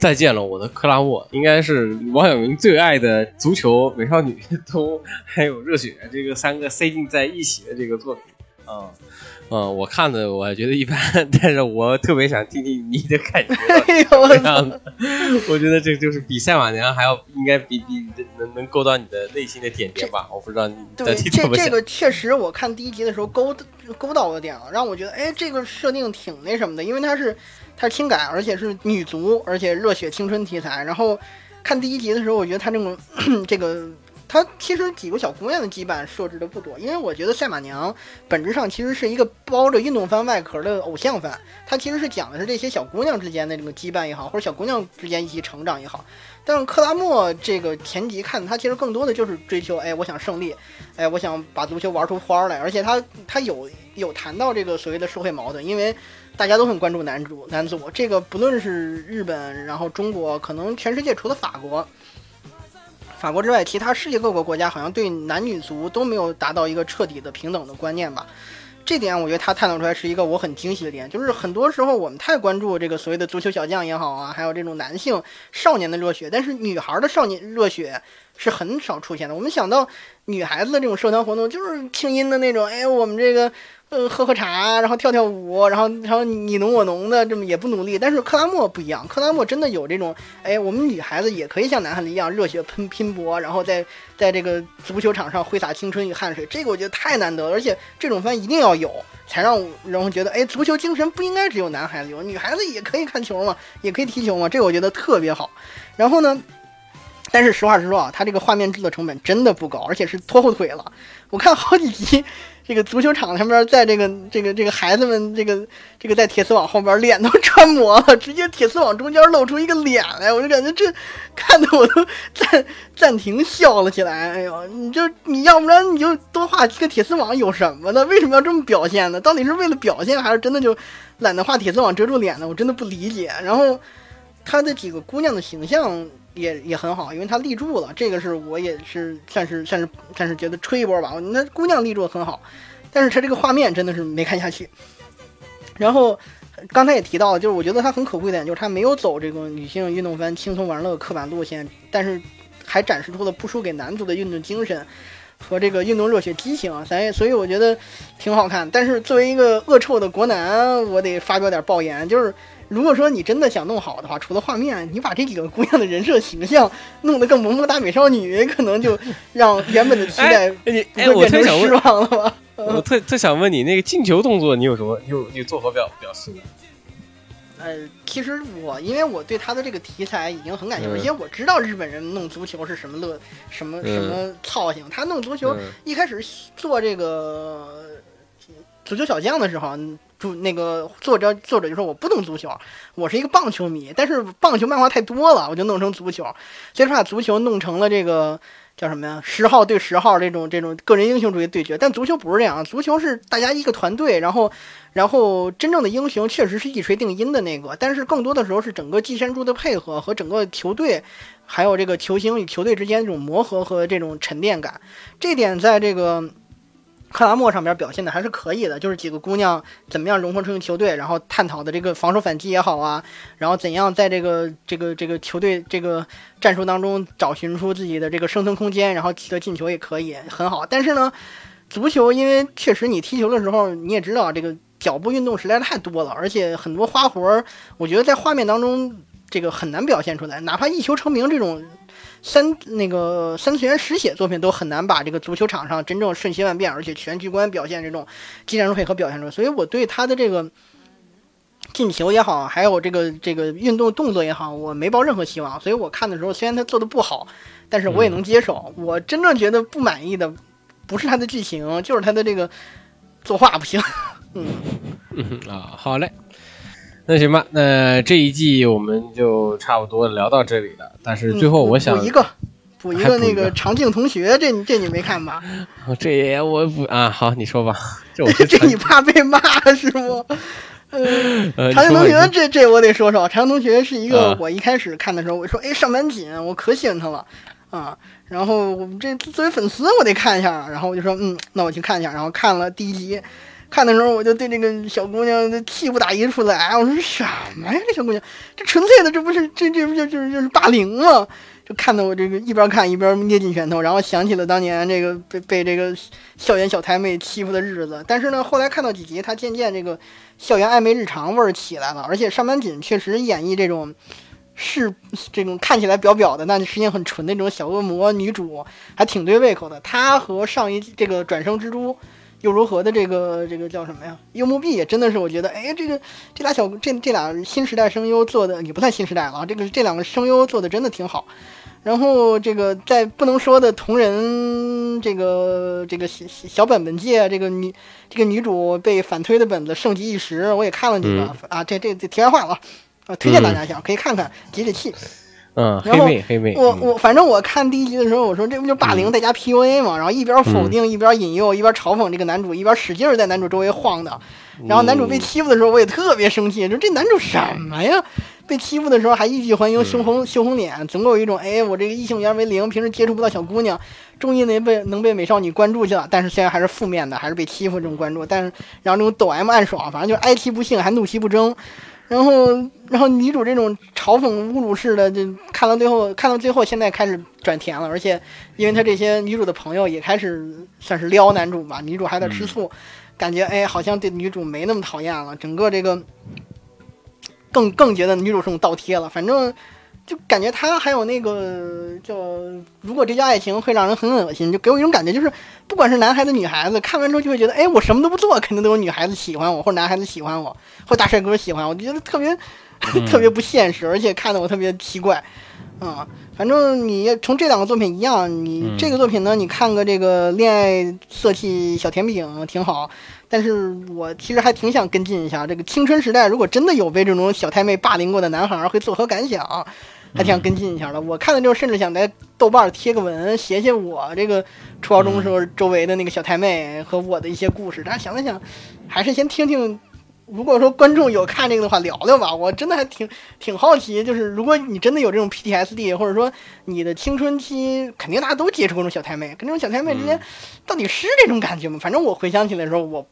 再见了我的克拉沃，应该是王晓明最爱的足球、美少女、都还有热血这个三个塞进在一起的这个作品啊。嗯，我看的我觉得一般，但是我特别想听听你的感觉。哎呦，这样的，我觉得这就是比赛马娘还要应该比比能能勾到你的内心的点点吧？我不知道你的听怎么想。这个确实，我看第一集的时候勾勾到我的点了，让我觉得哎，这个设定挺那什么的，因为它是它是轻改，而且是女足，而且热血青春题材。然后看第一集的时候，我觉得它这种这个。它其实几个小姑娘的羁绊设置的不多，因为我觉得赛马娘本质上其实是一个包着运动番外壳的偶像番，它其实是讲的是这些小姑娘之间的这个羁绊也好，或者小姑娘之间一起成长也好。但是克拉莫这个前集看它其实更多的就是追求，哎，我想胜利，哎，我想把足球玩出花来，而且它它有有谈到这个所谓的社会矛盾，因为大家都很关注男主男足，这个不论是日本，然后中国，可能全世界除了法国。法国之外，其他世界各国国家好像对男女足都没有达到一个彻底的平等的观念吧，这点我觉得他探讨出来是一个我很惊喜的点，就是很多时候我们太关注这个所谓的足球小将也好啊，还有这种男性少年的热血，但是女孩的少年热血是很少出现的。我们想到女孩子的这种社团活动，就是清音的那种，哎，我们这个呃喝喝茶，然后跳跳舞，然后然后你侬我侬的，这么也不努力。但是克拉莫不一样，克拉莫真的有这种，哎，我们女孩子也可以像男孩子一样热血拼拼搏，然后在在这个足球场上挥洒青春与汗水。这个我觉得太难得了，而且这种番一定要有，才让人觉得，哎，足球精神不应该只有男孩子有，女孩子也可以看球嘛，也可以踢球嘛。这个我觉得特别好。然后呢？但是实话实说啊，它这个画面制作成本真的不高，而且是拖后腿了。我看好几集，这个足球场上边，在这个这个这个孩子们，这个这个在铁丝网后边，脸都穿磨了，直接铁丝网中间露出一个脸来，我就感觉这看得我都暂暂停笑了起来。哎呦，你就你要不然你就多画几个铁丝网有什么的？为什么要这么表现呢？到底是为了表现，还是真的就懒得画铁丝网遮住脸呢？我真的不理解。然后他的几个姑娘的形象。也也很好，因为他立住了，这个是我也是算是算是算是觉得吹一波吧。那姑娘立住很好，但是他这个画面真的是没看下去。然后刚才也提到了，就是我觉得他很可贵的点就是他没有走这个女性运动番轻松玩乐刻板路线，但是还展示出了不输给男足的运动精神和这个运动热血激情啊，所以所以我觉得挺好看。但是作为一个恶臭的国男，我得发表点爆言，就是。如果说你真的想弄好的话，除了画面，你把这几个姑娘的人设形象弄得更萌萌哒美少女，可能就让原本的期待哎哎，我特想失望了吧？我特特想问你，那个进球动作你有什么？你有你做何表表示呢？呃，其实我因为我对他的这个题材已经很感兴趣，而且、嗯、我知道日本人弄足球是什么乐什么什么操性。他弄足球、嗯、一开始做这个足球小将的时候。主那个作者作者就说我不懂足球，我是一个棒球迷，但是棒球漫画太多了，我就弄成足球，所以说把足球弄成了这个叫什么呀？十号对十号这种这种个人英雄主义对决。但足球不是这样，足球是大家一个团队，然后然后真正的英雄确实是一锤定音的那个，但是更多的时候是整个技战术的配合和整个球队。还有这个球星与球队之间这种磨合和这种沉淀感，这点在这个。克拉莫上边表现的还是可以的，就是几个姑娘怎么样融合成球队，然后探讨的这个防守反击也好啊，然后怎样在这个这个这个球队这个战术当中找寻出自己的这个生存空间，然后取得进球也可以很好。但是呢，足球因为确实你踢球的时候你也知道这个脚步运动实在太多了，而且很多花活我觉得在画面当中这个很难表现出来，哪怕一球成名这种。三那个三次元实写作品都很难把这个足球场上真正瞬息万变，而且全局观表现这种技战术配合表现出来，所以我对他的这个进球也好，还有这个这个运动动作也好，我没抱任何希望。所以我看的时候，虽然他做的不好，但是我也能接受。我真正觉得不满意的不是他的剧情，就是他的这个作画不行。嗯嗯啊，好嘞。那行吧，那这一季我们就差不多聊到这里了。但是最后我想、嗯、补一个，补一个那个长镜同学，这你这你没看吧？这也我补啊，好，你说吧。这我 这你怕被骂是不？呃，长镜同学这这我得说说，长镜同学是一个我一开始看的时候我说哎上板紧，我可喜欢他了啊。然后我们这作为粉丝我得看一下，然后我就说嗯，那我去看一下，然后看了第一集。看的时候我就对这个小姑娘气不打一处来，我说什么呀，这小姑娘这纯粹的，这不是这这不就就是就是霸凌吗？就看得我这个一边看一边捏紧拳头，然后想起了当年这个被被这个校园小台妹欺负的日子。但是呢，后来看到几集，她渐渐这个校园暧昧日常味儿起来了，而且上坂锦确实演绎这种。是这种看起来表表的，那实际上很纯的那种小恶魔女主，还挺对胃口的。她和上一这个转生蜘蛛又如何的这个这个叫什么呀？幽木碧也真的是，我觉得，哎，这个这俩小这这俩新时代声优做的也不算新时代了，这个这两个声优做的真的挺好。然后这个在不能说的同人这个这个小小本本界，这个女这个女主被反推的本子盛极一时，我也看了几个、嗯、啊，这这这题外话了。啊、推荐大家一下、嗯，可以看看解解气。嗯，然后黑妹黑妹，我我反正我看第一集的时候，我说这不就霸凌再加 P U A 嘛、嗯，然后一边否定，一边引诱，一边嘲讽这个男主，一边使劲在男主周围晃的。然后男主被欺负的时候，我也特别生气，说这男主什么呀？被欺负的时候还欲拒还迎，羞红羞红脸，总有一种哎，我这个异性缘为零，平时接触不到小姑娘，终于能被能被美少女关注去了。但是虽然还是负面的，还是被欺负这种关注，但是然后这种抖 M 暗爽，反正就是哀其不幸，还怒其不争。然后，然后女主这种嘲讽侮辱式的，就看到最后，看到最后，现在开始转甜了。而且，因为她这些女主的朋友也开始算是撩男主吧，女主还在吃醋，感觉哎，好像对女主没那么讨厌了。整个这个更更觉得女主是种倒贴了。反正就感觉她还有那个叫，如果这叫爱情会让人很恶心，就给我一种感觉，就是不管是男孩子女孩子，看完之后就会觉得，哎，我什么都不做，肯定都有女孩子喜欢我，或者男孩子喜欢我，或者大帅哥喜欢我，我觉得特别特别不现实，而且看得我特别奇怪，啊、嗯，反正你从这两个作品一样，你这个作品呢，你看个这个恋爱色气小甜饼挺好，但是我其实还挺想跟进一下，这个青春时代如果真的有被这种小太妹霸凌过的男孩会作何感想？还挺想跟进一下的，我看了之后甚至想在豆瓣贴个文，写写我这个初高中时候周围的那个小太妹和我的一些故事。但想了想，还是先听听。如果说观众有看这个的话，聊聊吧。我真的还挺挺好奇，就是如果你真的有这种 P T S D， 或者说你的青春期，肯定大家都接触过这种小太妹，跟这种小太妹之间到底是这种感觉吗？反正我回想起来的时候，我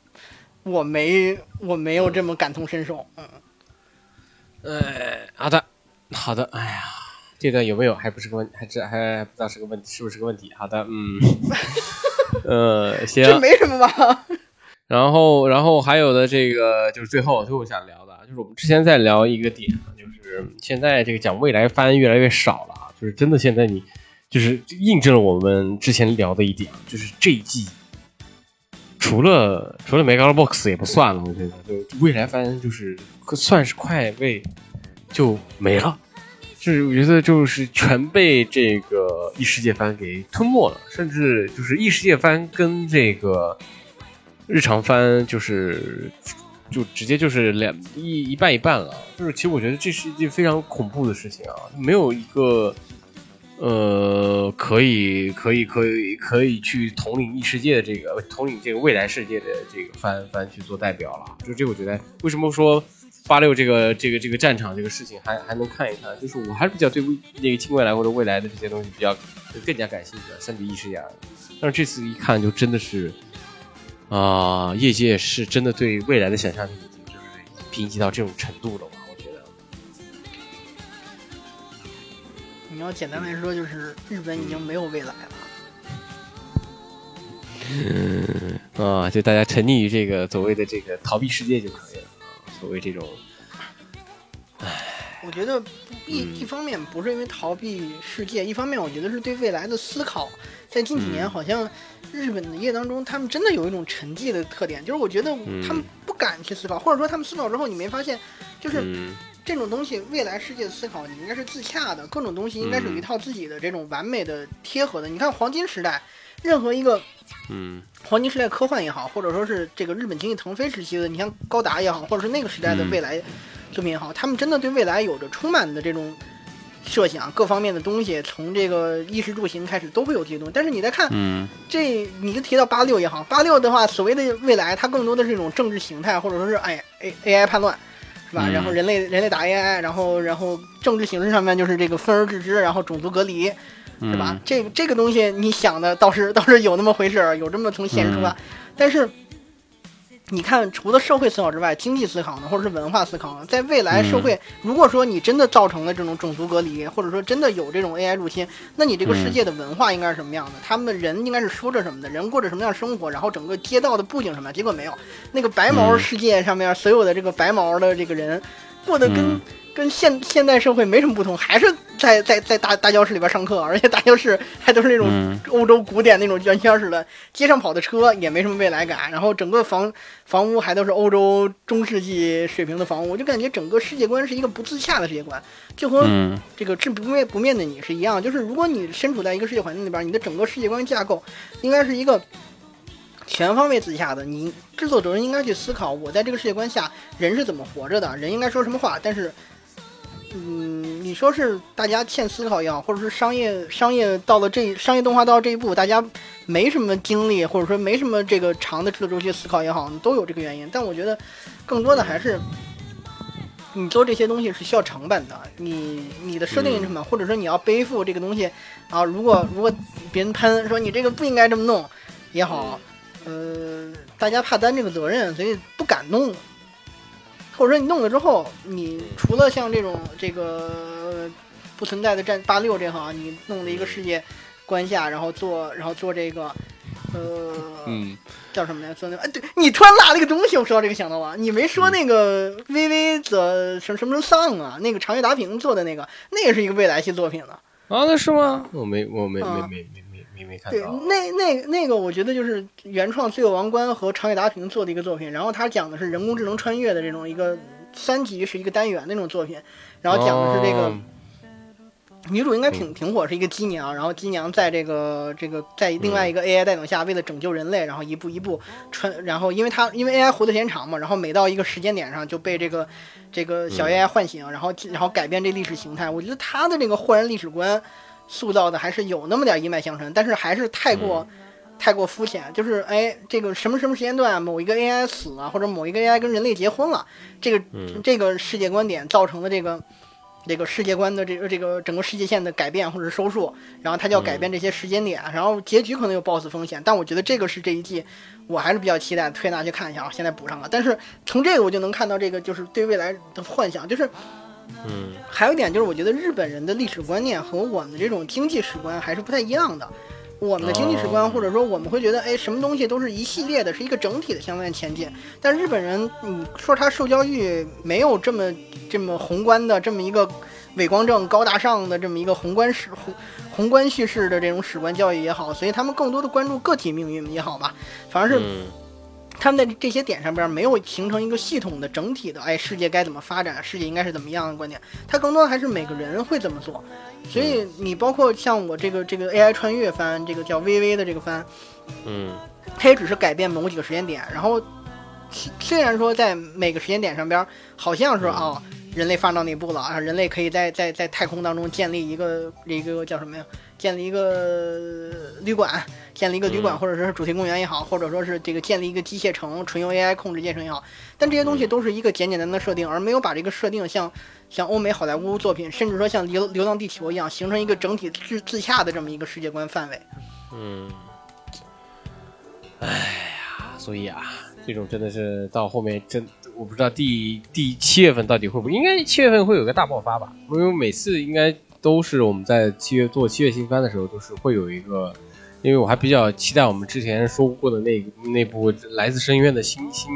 我没我没有这么感同身受。嗯，呃，好的。好的，哎呀，这段有没有还不是个问，还是还不知道是个问题，是不是个问题？好的，嗯，呃，行，这没什么吧。然后，然后还有的这个就是最后，最后想聊的，就是我们之前在聊一个点，就是现在这个讲未来番越来越少了，就是真的现在你就是印证了我们之前聊的一点，就是这一季除了除了 Megalo Box 也不算了，我觉得就未来番就是算是快被。就没了，就是我觉得就是全被这个异世界番给吞没了，甚至就是异世界番跟这个日常番就是就直接就是两一一半一半了。就是其实我觉得这是一件非常恐怖的事情啊，没有一个呃可以可以可以可以去统领异世界的这个统领这个未来世界的这个番番去做代表了。就这我觉得为什么说。八六这个这个这个战场这个事情还还能看一看，就是我还是比较对那个近未来或者未来的这些东西比较更加感兴趣的，相比异世界。但是这次一看就真的是啊、呃，业界是真的对未来的想象力已经就是贫瘠到这种程度了吧？我觉得。你要简单来说，就是日本已经没有未来了。嗯啊，就大家沉溺于这个所谓的这个逃避世界就可以了。所谓这种，我觉得一一方面不是因为逃避世界、嗯，一方面我觉得是对未来的思考。在近几年，好像日本的业当中，他们真的有一种沉寂的特点，就是我觉得他们不敢去思考，嗯、或者说他们思考之后，你没发现，就是、嗯、这种东西，未来世界的思考，你应该是自洽的，各种东西应该是有一套自己的这种完美的贴合的。嗯、你看黄金时代，任何一个，嗯。黄金时代科幻也好，或者说是这个日本经济腾飞时期的，你像高达也好，或者是那个时代的未来作品也好，他们真的对未来有着充满的这种设想，各方面的东西，从这个衣食住行开始都会有这些东西。但是你再看，嗯、这你就提到八六也好，八六的话，所谓的未来，它更多的是一种政治形态，或者说是哎 A A I 叛乱，是吧？嗯、然后人类人类打 A I， 然后然后政治形式上面就是这个分而治之，然后种族隔离。是吧？嗯、这个这个东西，你想的倒是倒是有那么回事，有这么从现实出发、嗯。但是你看，除了社会思考之外，经济思考呢，或者是文化思考呢，在未来社会，如果说你真的造成了这种种族隔离，或者说真的有这种 A I 入侵，那你这个世界的文化应该是什么样的？他们人应该是说着什么的，人过着什么样的生活，然后整个街道的布景什么？结果没有，那个白毛世界上面所有的这个白毛的这个人，过得跟跟现现代社会没什么不同，还是在在在大大教室里边上课，而且大教室还都是那种欧洲古典那种圆圈式的，街上跑的车也没什么未来感，然后整个房房屋还都是欧洲中世纪水平的房屋，我就感觉整个世界观是一个不自洽的世界观，就和这个治不灭不灭的你是一样，就是如果你身处在一个世界环境里边，你的整个世界观架构应该是一个全方位自洽的，你制作者应该去思考，我在这个世界观下人是怎么活着的，人应该说什么话，但是。嗯，你说是大家欠思考也好，或者是商业商业到了这商业动画到这一步，大家没什么精力，或者说没什么这个长的制作周期思考也好，都有这个原因。但我觉得，更多的还是你做这些东西是需要成本的，你你的设定成本，或者说你要背负这个东西啊。如果如果别人喷说你这个不应该这么弄也好，呃，大家怕担这个责任，所以不敢弄。或者说你弄了之后，你除了像这种这个不存在的战八六这行，你弄了一个世界观下，然后做，然后做这个，呃，嗯，叫什么来着？哎，对，你突然落那个东西，我知道这个想到了，你没说那个 V V 的什么什么丧啊，那个长月达平做的那个，那个是一个未来系作品了啊？那是吗？我没，我没，没没没。没看到对，那那那个，我觉得就是原创罪恶王冠和长野达平做的一个作品，然后他讲的是人工智能穿越的这种一个三集是一个单元那种作品，然后讲的是这个、哦、女主应该挺挺火，是一个机娘，然后机娘在这个这个在另外一个 A I 带动下，为了拯救人类，然后一步一步穿，然后因为他因为 A I 活得时间长嘛，然后每到一个时间点上就被这个这个小 A I 唤醒，然后然后改变这历史形态。我觉得他的这个焕然历史观。塑造的还是有那么点一脉相承，但是还是太过、嗯、太过肤浅，就是哎，这个什么什么时间段某一个 A I 死了，或者某一个 A I 跟人类结婚了，这个、嗯、这个世界观点造成的这个这个世界观的这个这个整个世界线的改变或者收束，然后它就要改变这些时间点、嗯、然后结局可能有 boss 风险，但我觉得这个是这一季我还是比较期待推拿去看一下啊，现在补上了，但是从这个我就能看到这个就是对未来的幻想，就是嗯，还有一点就是，我觉得日本人的历史观念和我们的这种经济史观还是不太一样的。我们的经济史观，或者说我们会觉得，哎，什么东西都是一系列的，是一个整体的向外前进。但日本人，你说他受教育没有这么这么宏观的这么一个伟光正、高大上的这么一个宏观史宏宏观叙事的这种史观教育也好，所以他们更多的关注个体命运也好吧，反而是。嗯他们在这些点上边没有形成一个系统的整体的，哎，世界该怎么发展，世界应该是怎么样的观点，它更多还是每个人会怎么做。所以你包括像我这个这个 A I 穿越番，这个叫 V V 的这个番，嗯，它也只是改变某几个时间点，然后虽然说在每个时间点上边好像是啊、哦，人类发展到哪步了啊，人类可以在在在太空当中建立一个一个叫什么呀？建立一个旅馆，建立一个旅馆，或者说是主题公园也好，或者说是这个建立一个机械城，纯由 A I 控制建成也好，但这些东西都是一个简简单单的设定，而没有把这个设定像像欧美好莱坞作品，甚至说像流流浪地球一样，形成一个整体自自洽的这么一个世界观范围。嗯，哎呀，所以啊，这种真的是到后面真。我不知道第第七月份到底会不会，应该七月份会有个大爆发吧？因为每次应该都是我们在七月做七月新番的时候，都是会有一个，因为我还比较期待我们之前说过的那那部来自深渊的新新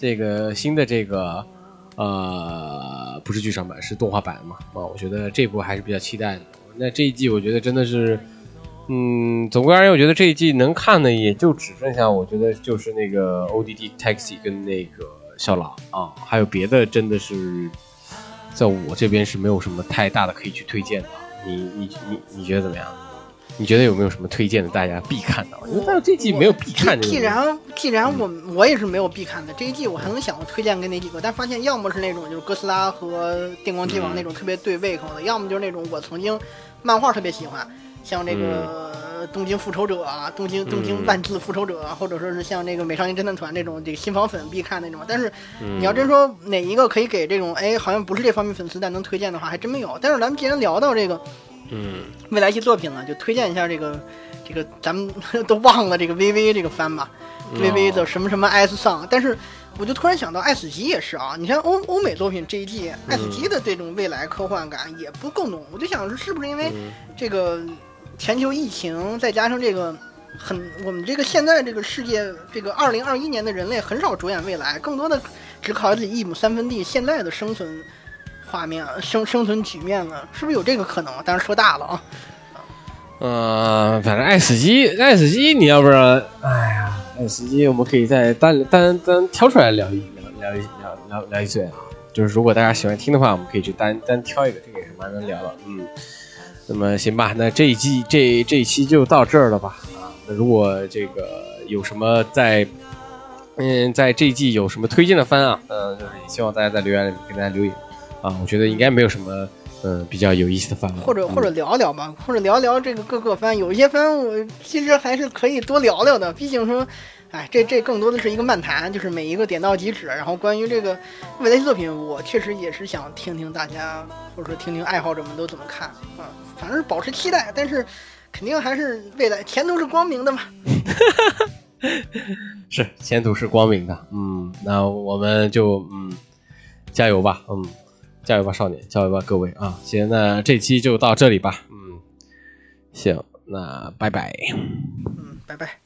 这个新的这个呃不是剧场版是动画版嘛啊，我觉得这部还是比较期待的。那这一季我觉得真的是，嗯，总归而言，我觉得这一季能看的也就只剩下我觉得就是那个 O D D Taxi 跟那个。笑了啊，还有别的真的是在我这边是没有什么太大的可以去推荐的。你你你你觉得怎么样？你觉得有没有什么推荐的大家必看的？因为到这季没有必看的。既然既然我、嗯、我也是没有必看的，这一季我很想推荐给哪几个，但发现要么是那种就是哥斯拉和电光机王那种特别对胃口的，嗯、要么就是那种我曾经漫画特别喜欢，像这个。嗯东京复仇者啊，东京东京万字复仇者、啊，或者说是像那个美少年侦探团这种这个新房粉必看那种。但是你要真说哪一个可以给这种哎好像不是这方面粉丝但能推荐的话，还真没有。但是咱们既然聊到这个，嗯，未来系作品了，就推荐一下这个这个咱们都忘了这个 V V 这个番吧、嗯、V V 的什么什么 S 上，但是我就突然想到爱死机也是啊，你像欧欧美作品 J D 爱死机的这种未来科幻感也不够浓、嗯、我就想是不是因为这个全球疫情再加上这个很我们这个现在这个世界这个二零二一年的人类很少着眼未来，更多的只考虑自己一亩三分地现在的生存画面生生存局面了，是不是有这个可能？当然说大了啊。呃，反正爱死机爱死机你要不然哎呀爱死机我们可以再单单单挑出来聊一聊一聊聊聊一嘴啊，就是如果大家喜欢听的话我们可以去单单挑一个，这个也是蛮能聊了。嗯，那么行吧，那这一季这这一期就到这儿了吧。如果这个有什么在嗯在这一季有什么推荐的番啊，嗯、呃、也希望大家在留言里给大家留言啊，我觉得应该没有什么嗯、呃、比较有意思的番了，或者或者聊聊吧、嗯、或者聊聊这个各个番，有一些番我其实还是可以多聊聊的，毕竟说哎这这更多的是一个漫谈，就是每一个点到即止，然后关于这个未来作品我确实也是想听听大家或者说听听爱好者们都怎么看啊，反正是保持期待，但是肯定还是未来前途是光明的嘛。是前途是光明的，嗯，那我们就嗯加油吧，嗯加油吧少年，加油吧各位啊，行，那这期就到这里吧，嗯行，那拜拜，嗯拜拜。